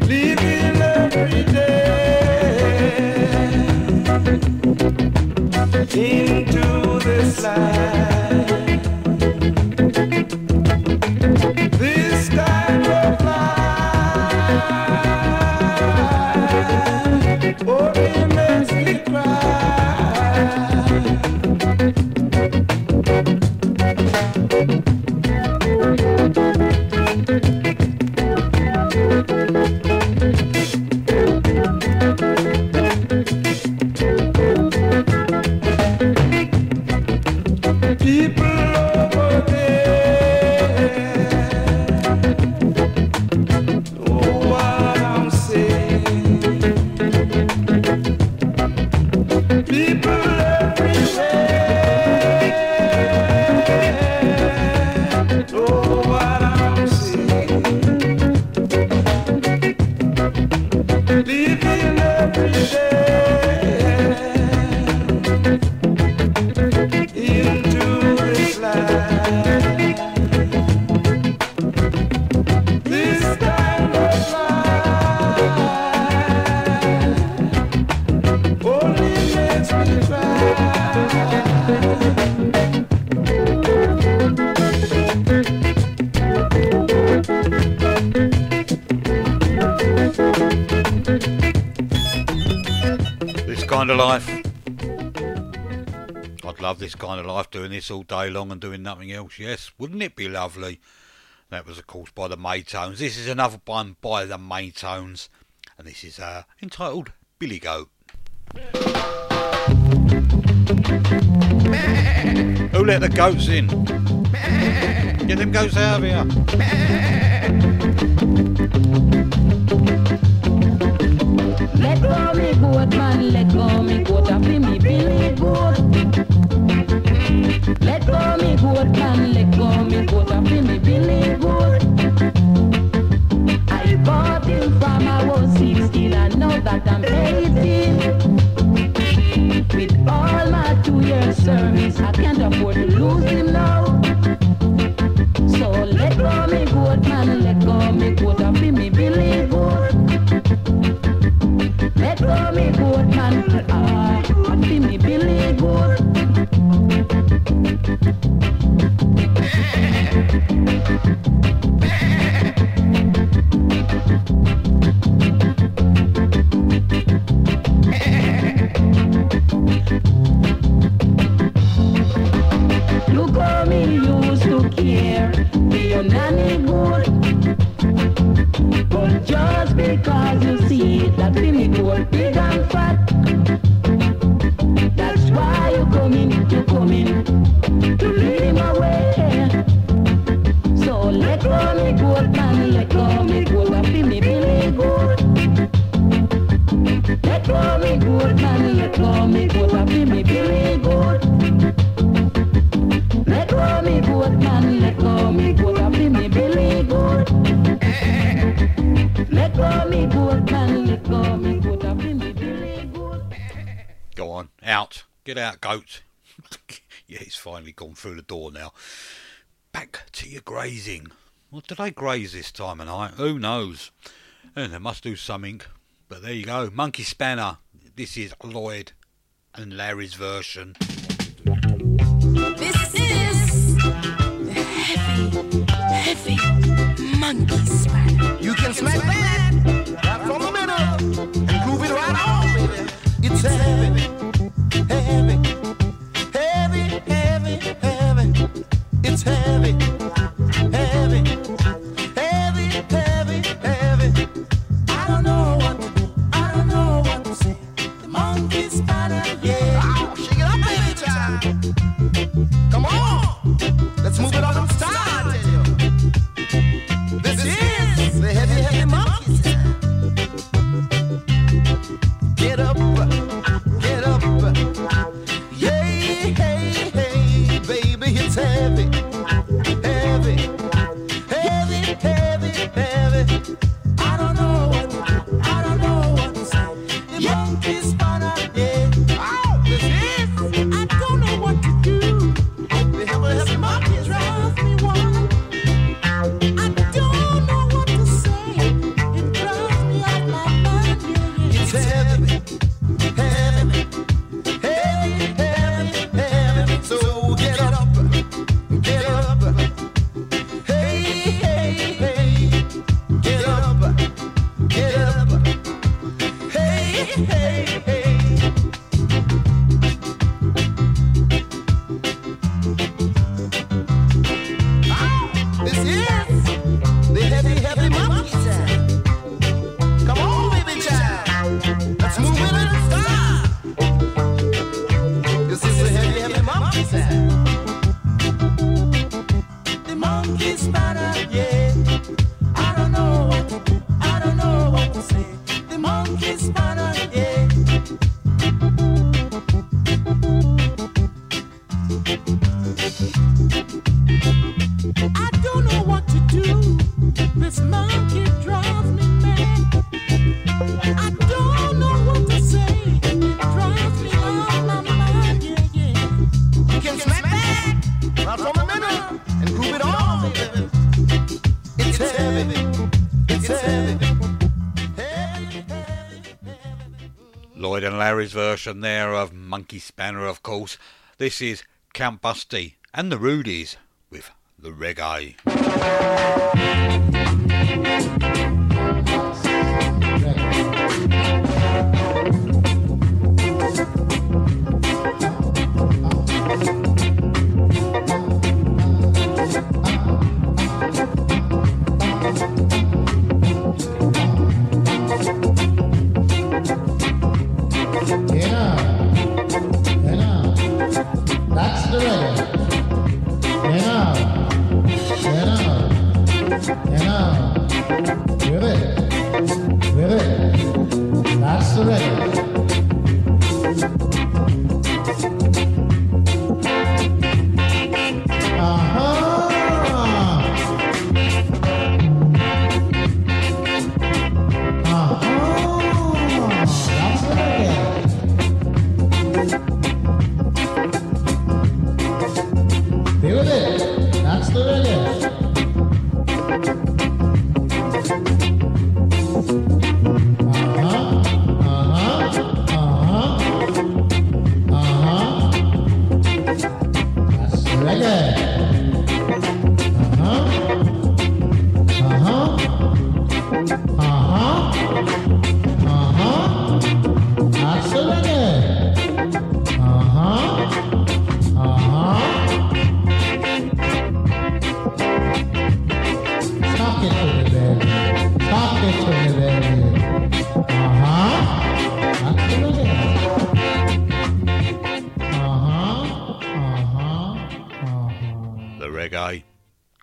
Please. kind of life. I'd love this kind of life, doing this all day long and doing nothing else, yes. Wouldn't it be lovely? That was, of course, by the Maytals. This is another one by the Maytals, and this is uh, entitled Billy Goat. Who let the goats in? Get them goats out of here. Let go me goat, man, let go me goat, I feel me Billy goat. Let go me goat, man, let go me goat, I feel me Billy goat. I bought him from I was sixteen, I know that I'm eighteen. With all my two-year service, I can't afford to lose him now. So let go me goat, man, let go me goat, I feel me Billy goat. Let go me goat, man, I feel me Billy goat. Look how me used to care, be your nanny good. But just because you see that Billy goat big and fat, that's why you come in, you come in to lead him away. So let go me goat, man, let go me goat, I feel me Billy goat. Let go me goat, man, let go me goat, I feel me Billy goat. Let go me goat, man, let go me goat, I feel me Billy goat. Let go me goat, man, let go me goat, I feel me Billy goat. Go on, out, get out, goat. Yeah, he's finally gone through the door now. Back to your grazing. What do they graze this time of night? Who knows? And they must do something. But there you go, Monkey Spanner. This is Lloyd and Larry's version. This is the heavy, heavy Monkey Spanner. You can smack that right from the middle and groove it right on, baby. It's heavy, heavy, heavy, heavy, heavy. It's heavy, heavy, heavy, heavy, heavy. I don't know what to do, I don't know what to say. The monkey spanner, yeah. Oh, shake it up, baby, child. Come on, let's move it on and start, I tell you. This is the heavy, heavy monkey spanner. Get up, get up, yeah, hey, hey, baby, it's heavy. Larry's version there of Monkey Spanner, of course. This is Count Busty and the Rudies with the reggae.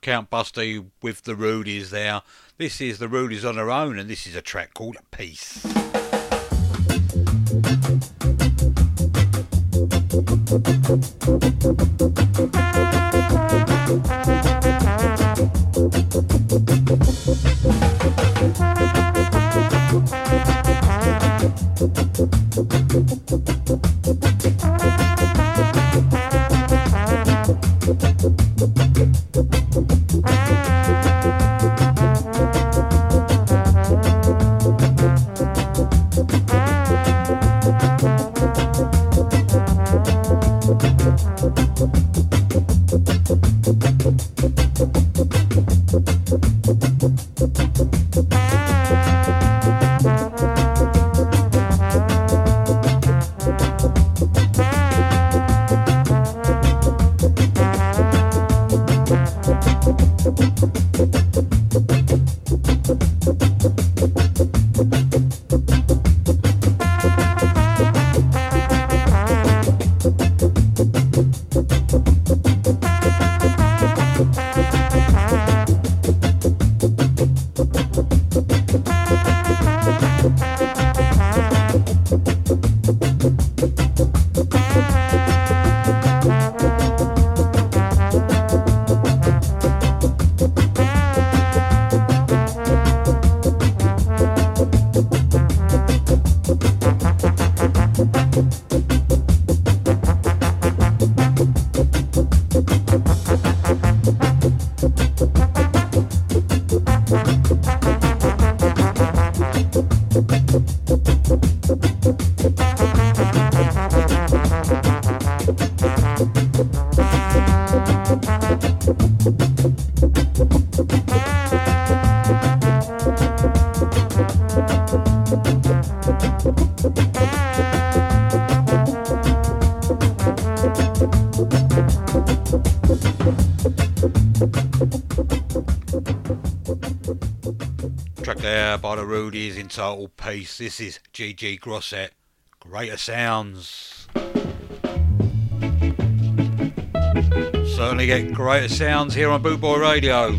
Count Busty with the Rudies there. This is the Rudies on their own, and this is a track called Peace. The Rudies in total peace. This is G G Grosset. Greater sounds. Certainly get greater sounds here on Boot Boy Radio.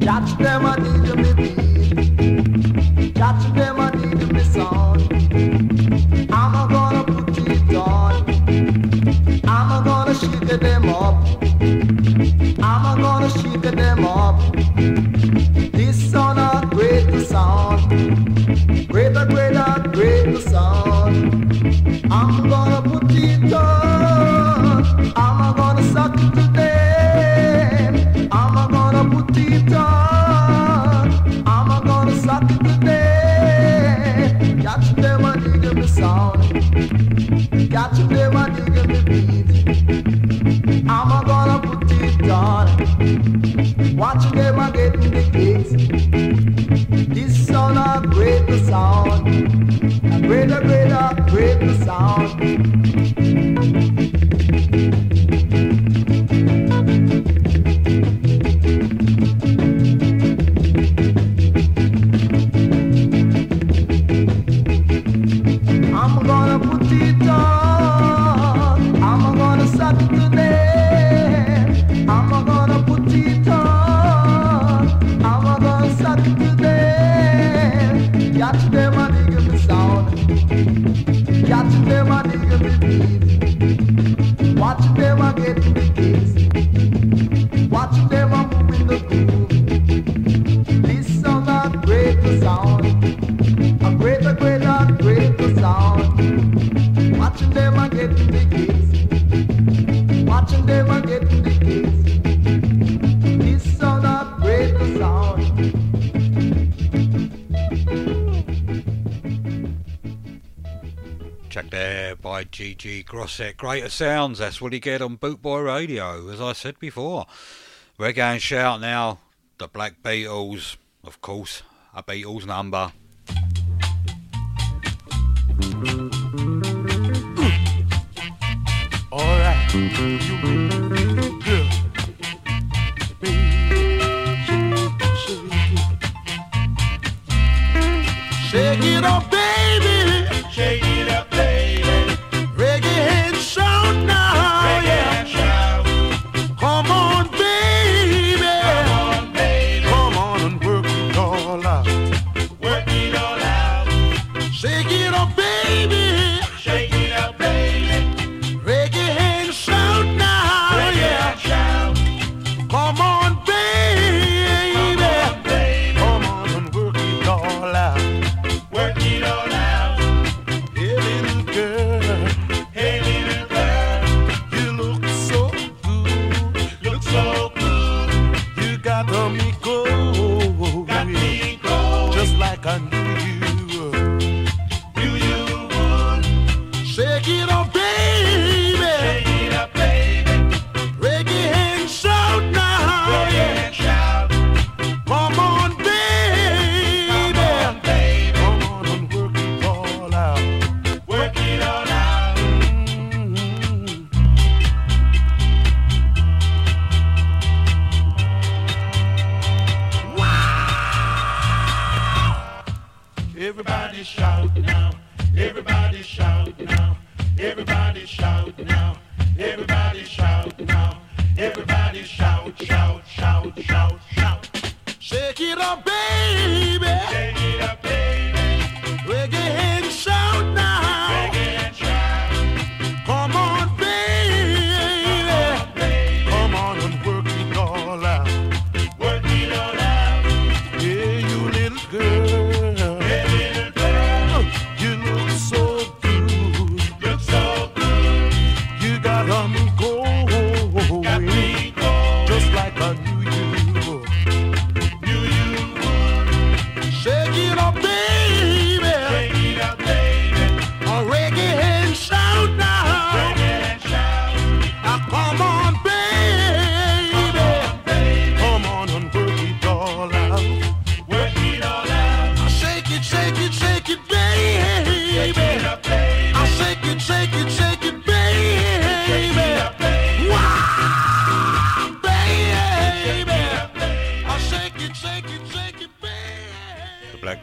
Judge them a need me beat. Judge them a need me sound. I'm a gonna put it on. I'm a gonna shake them up. I'm gonna shake them up. This on a great sound, greater, greater, greater sound. I'm gonna put it on. I'm gonna suck it to them. I'm gonna put it on. I'm gonna suck it to them. Catch them and dig me sound. Catch them and dig me beat. I'm gonna put it on. Watch them a get in the case. This sound a greater sound. A greater, greater, greater sound. by G G Grosset. Greater sounds, that's what you get on Bootboy Radio, as I said before. Reggae and shout now, the Black Beatles, of course, a Beatles number. Mm. All right, you did it good. Shake it up, baby. Shake it up, baby. Reggae and shout now. Reggae yeah. and shout. Come on, baby. Come on, baby. Come on and work it all out. Work it all out. Shake it up, baby. Shake it up, baby. Reggae and shout now. Reggae yeah. and shout. Come on, baby. Come on, baby. Come on and work it all out. I knew you would. Knew you would. Shake it up, baby. Shake it up, baby. Reggae and shout now. Reggae and shout. Come on, baby. Come on, baby. Come on and work it all out. Work it all out. Mm-hmm. Wow. Everybody shout now, everybody shout now, everybody shout now, everybody shout now, everybody shout, shout, shout, shout, shout. Shake it up, baby. Shake it up, baby. Reggae and shout now. Reggae and shout. Come on, baby. Come on, baby. Come on and work it all out. Work it all out. Yeah, you little girl.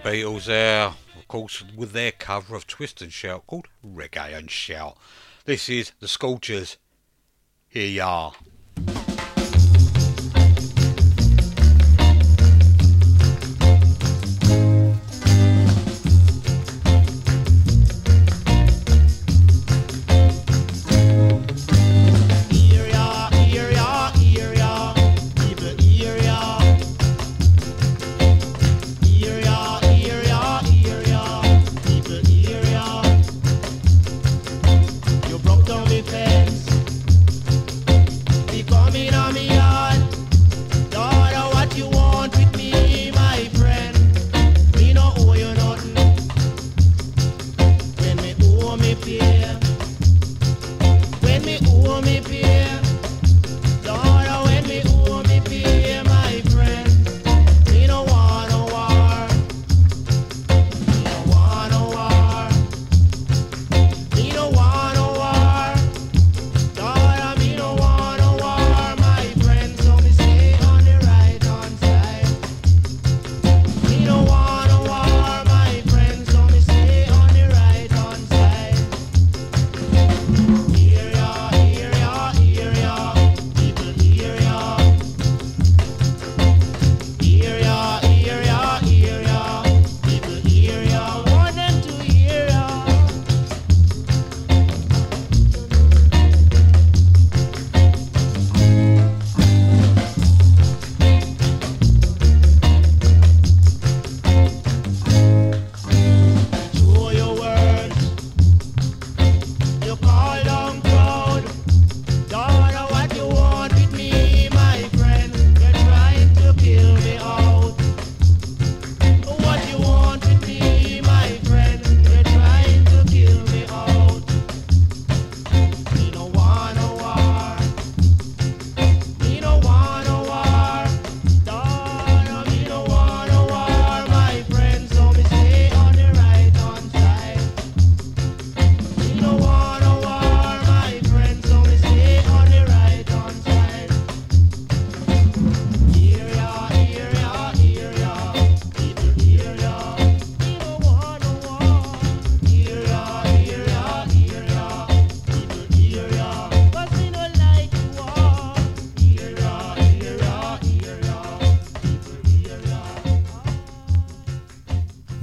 Beatles there, of course, with their cover of Twist and Shout called Reggae and Shout. This is the Scorchers. Here you are.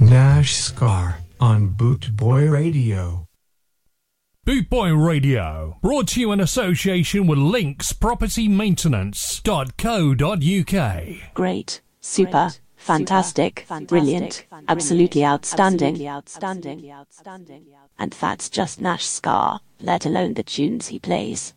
Nash Scar on Bootboy Radio. Bootboy Radio, brought to you in association with Links Property Maintenance dot co dot uk. Great, super, fantastic, brilliant, absolutely outstanding, outstanding, outstanding. And that's just Nash Scar, let alone the tunes he plays.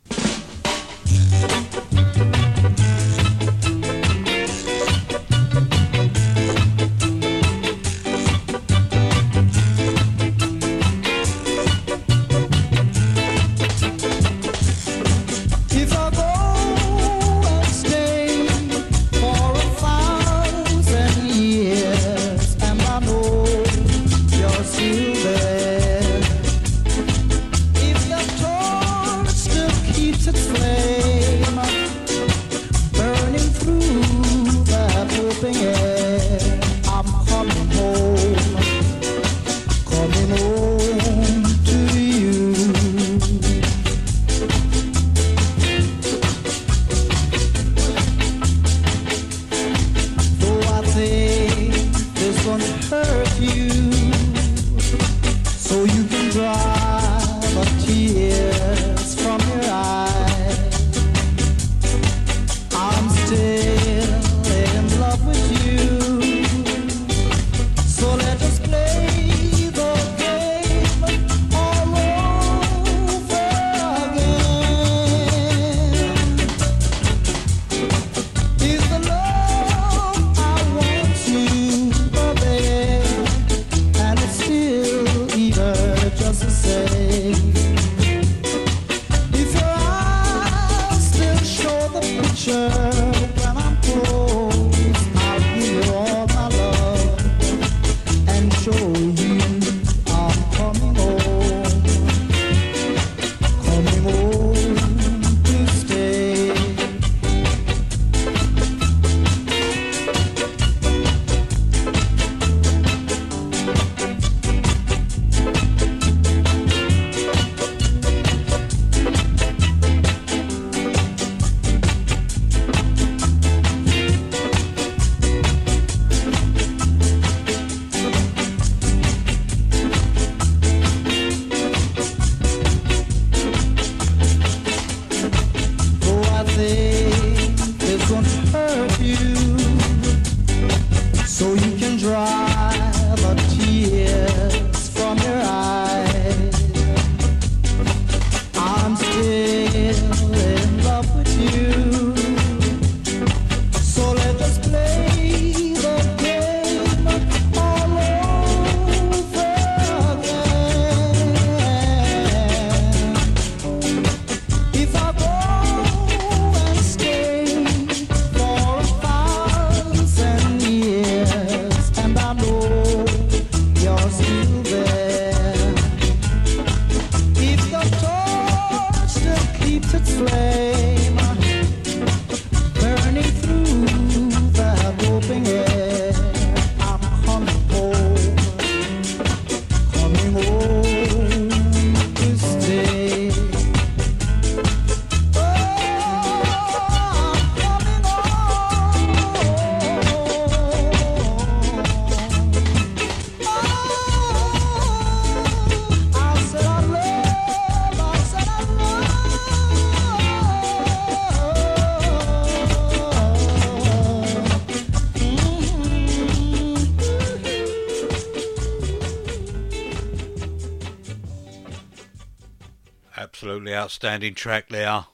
Outstanding track there,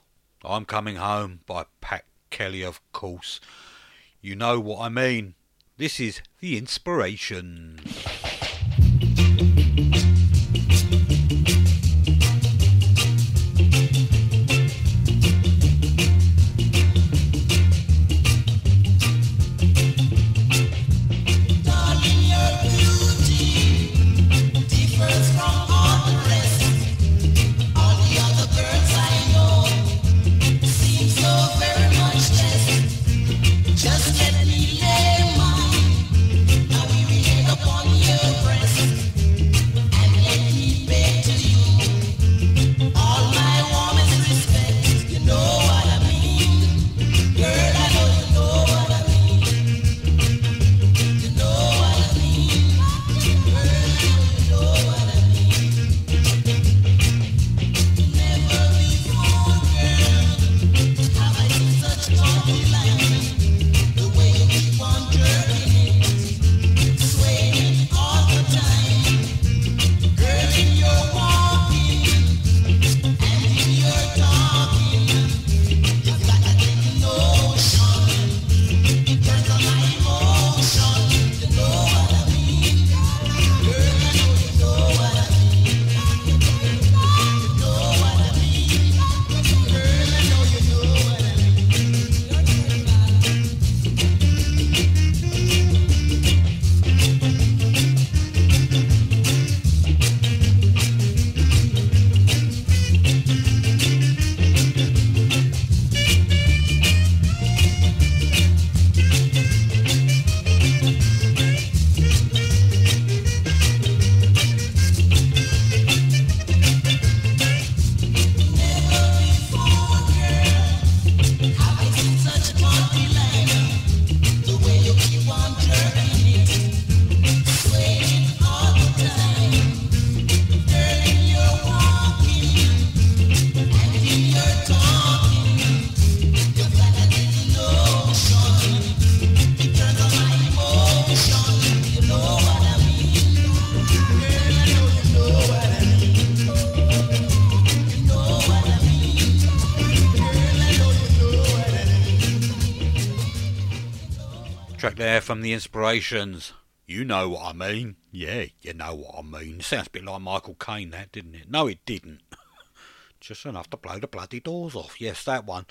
I'm Coming Home by Pat Kelly, of course. You know what I mean. This is The Inspiration. Just let me lay mine. Now we relate upon you. track there from The Inspirations. You know what I mean. Yeah, you know what I mean. Sounds a bit like Michael Caine, that, didn't it? No, it didn't. Just enough to blow the bloody doors off. Yes, that one.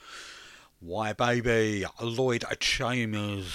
Why, baby, Lloyd Chambers.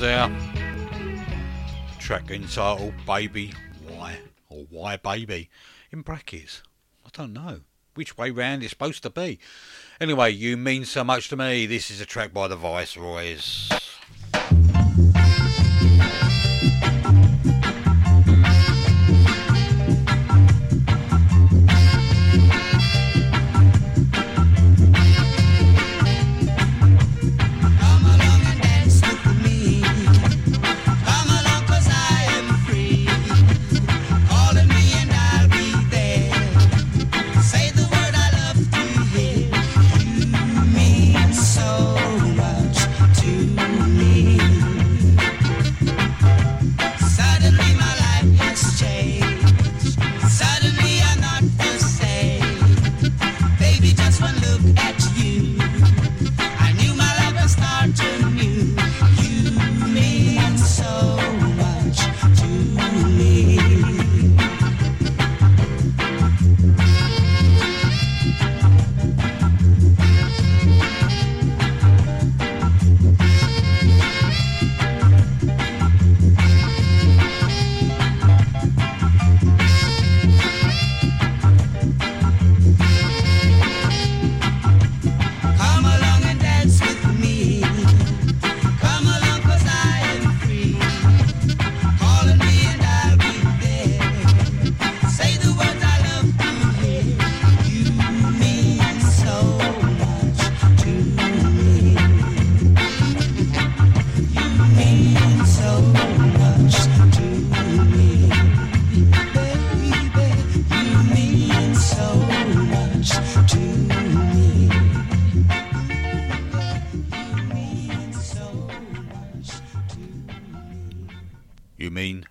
There. Track entitled Baby Why or Why Baby in brackets. I don't know which way round it's supposed to be. Anyway, You Mean So Much to Me. This is a track by the Viceroys.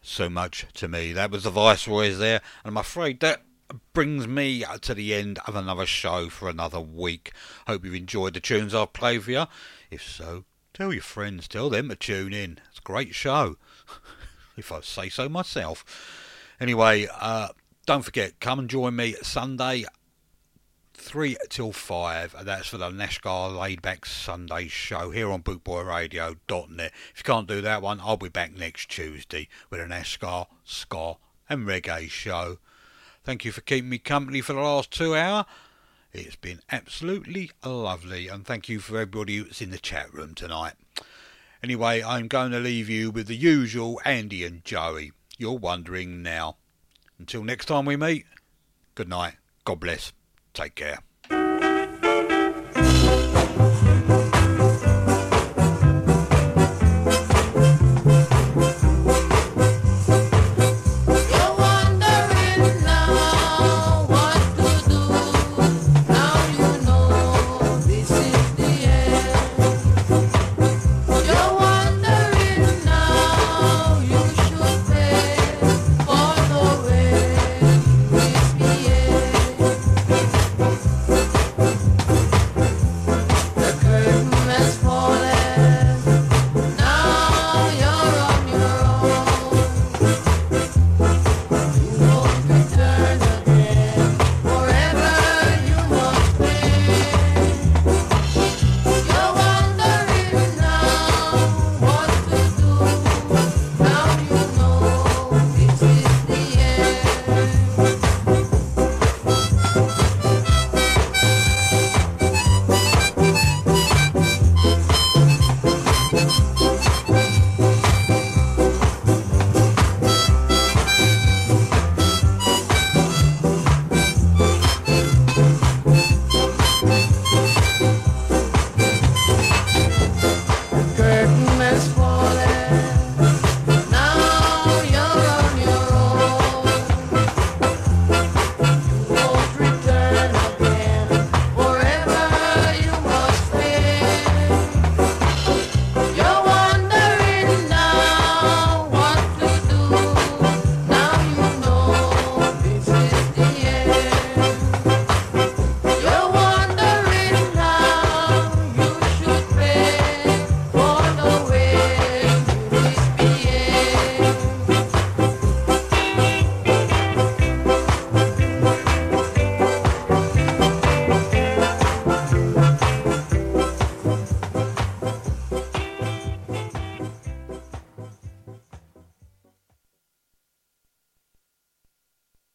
So much to me. That was the Viceroys there, and I'm afraid that brings me to the end of another show for another week. Hope you've enjoyed the tunes I've played for you. If so, tell your friends, tell them to tune in. It's a great show. if I say so myself. Anyway, uh, don't forget, come and join me Sunday, three till five, and that's for the NASCAR Laid Back Sunday show here on bootboy radio dot net. If you can't do that one, I'll be back next Tuesday with a NASCAR, ska and reggae show. Thank you for keeping me company for the last two hours. It's been absolutely lovely, and thank you for everybody that's in the chat room tonight. Anyway, I'm going to leave you with the usual Andy and Joey, You're Wondering Now. Until next time we meet, good night, God bless. Take care.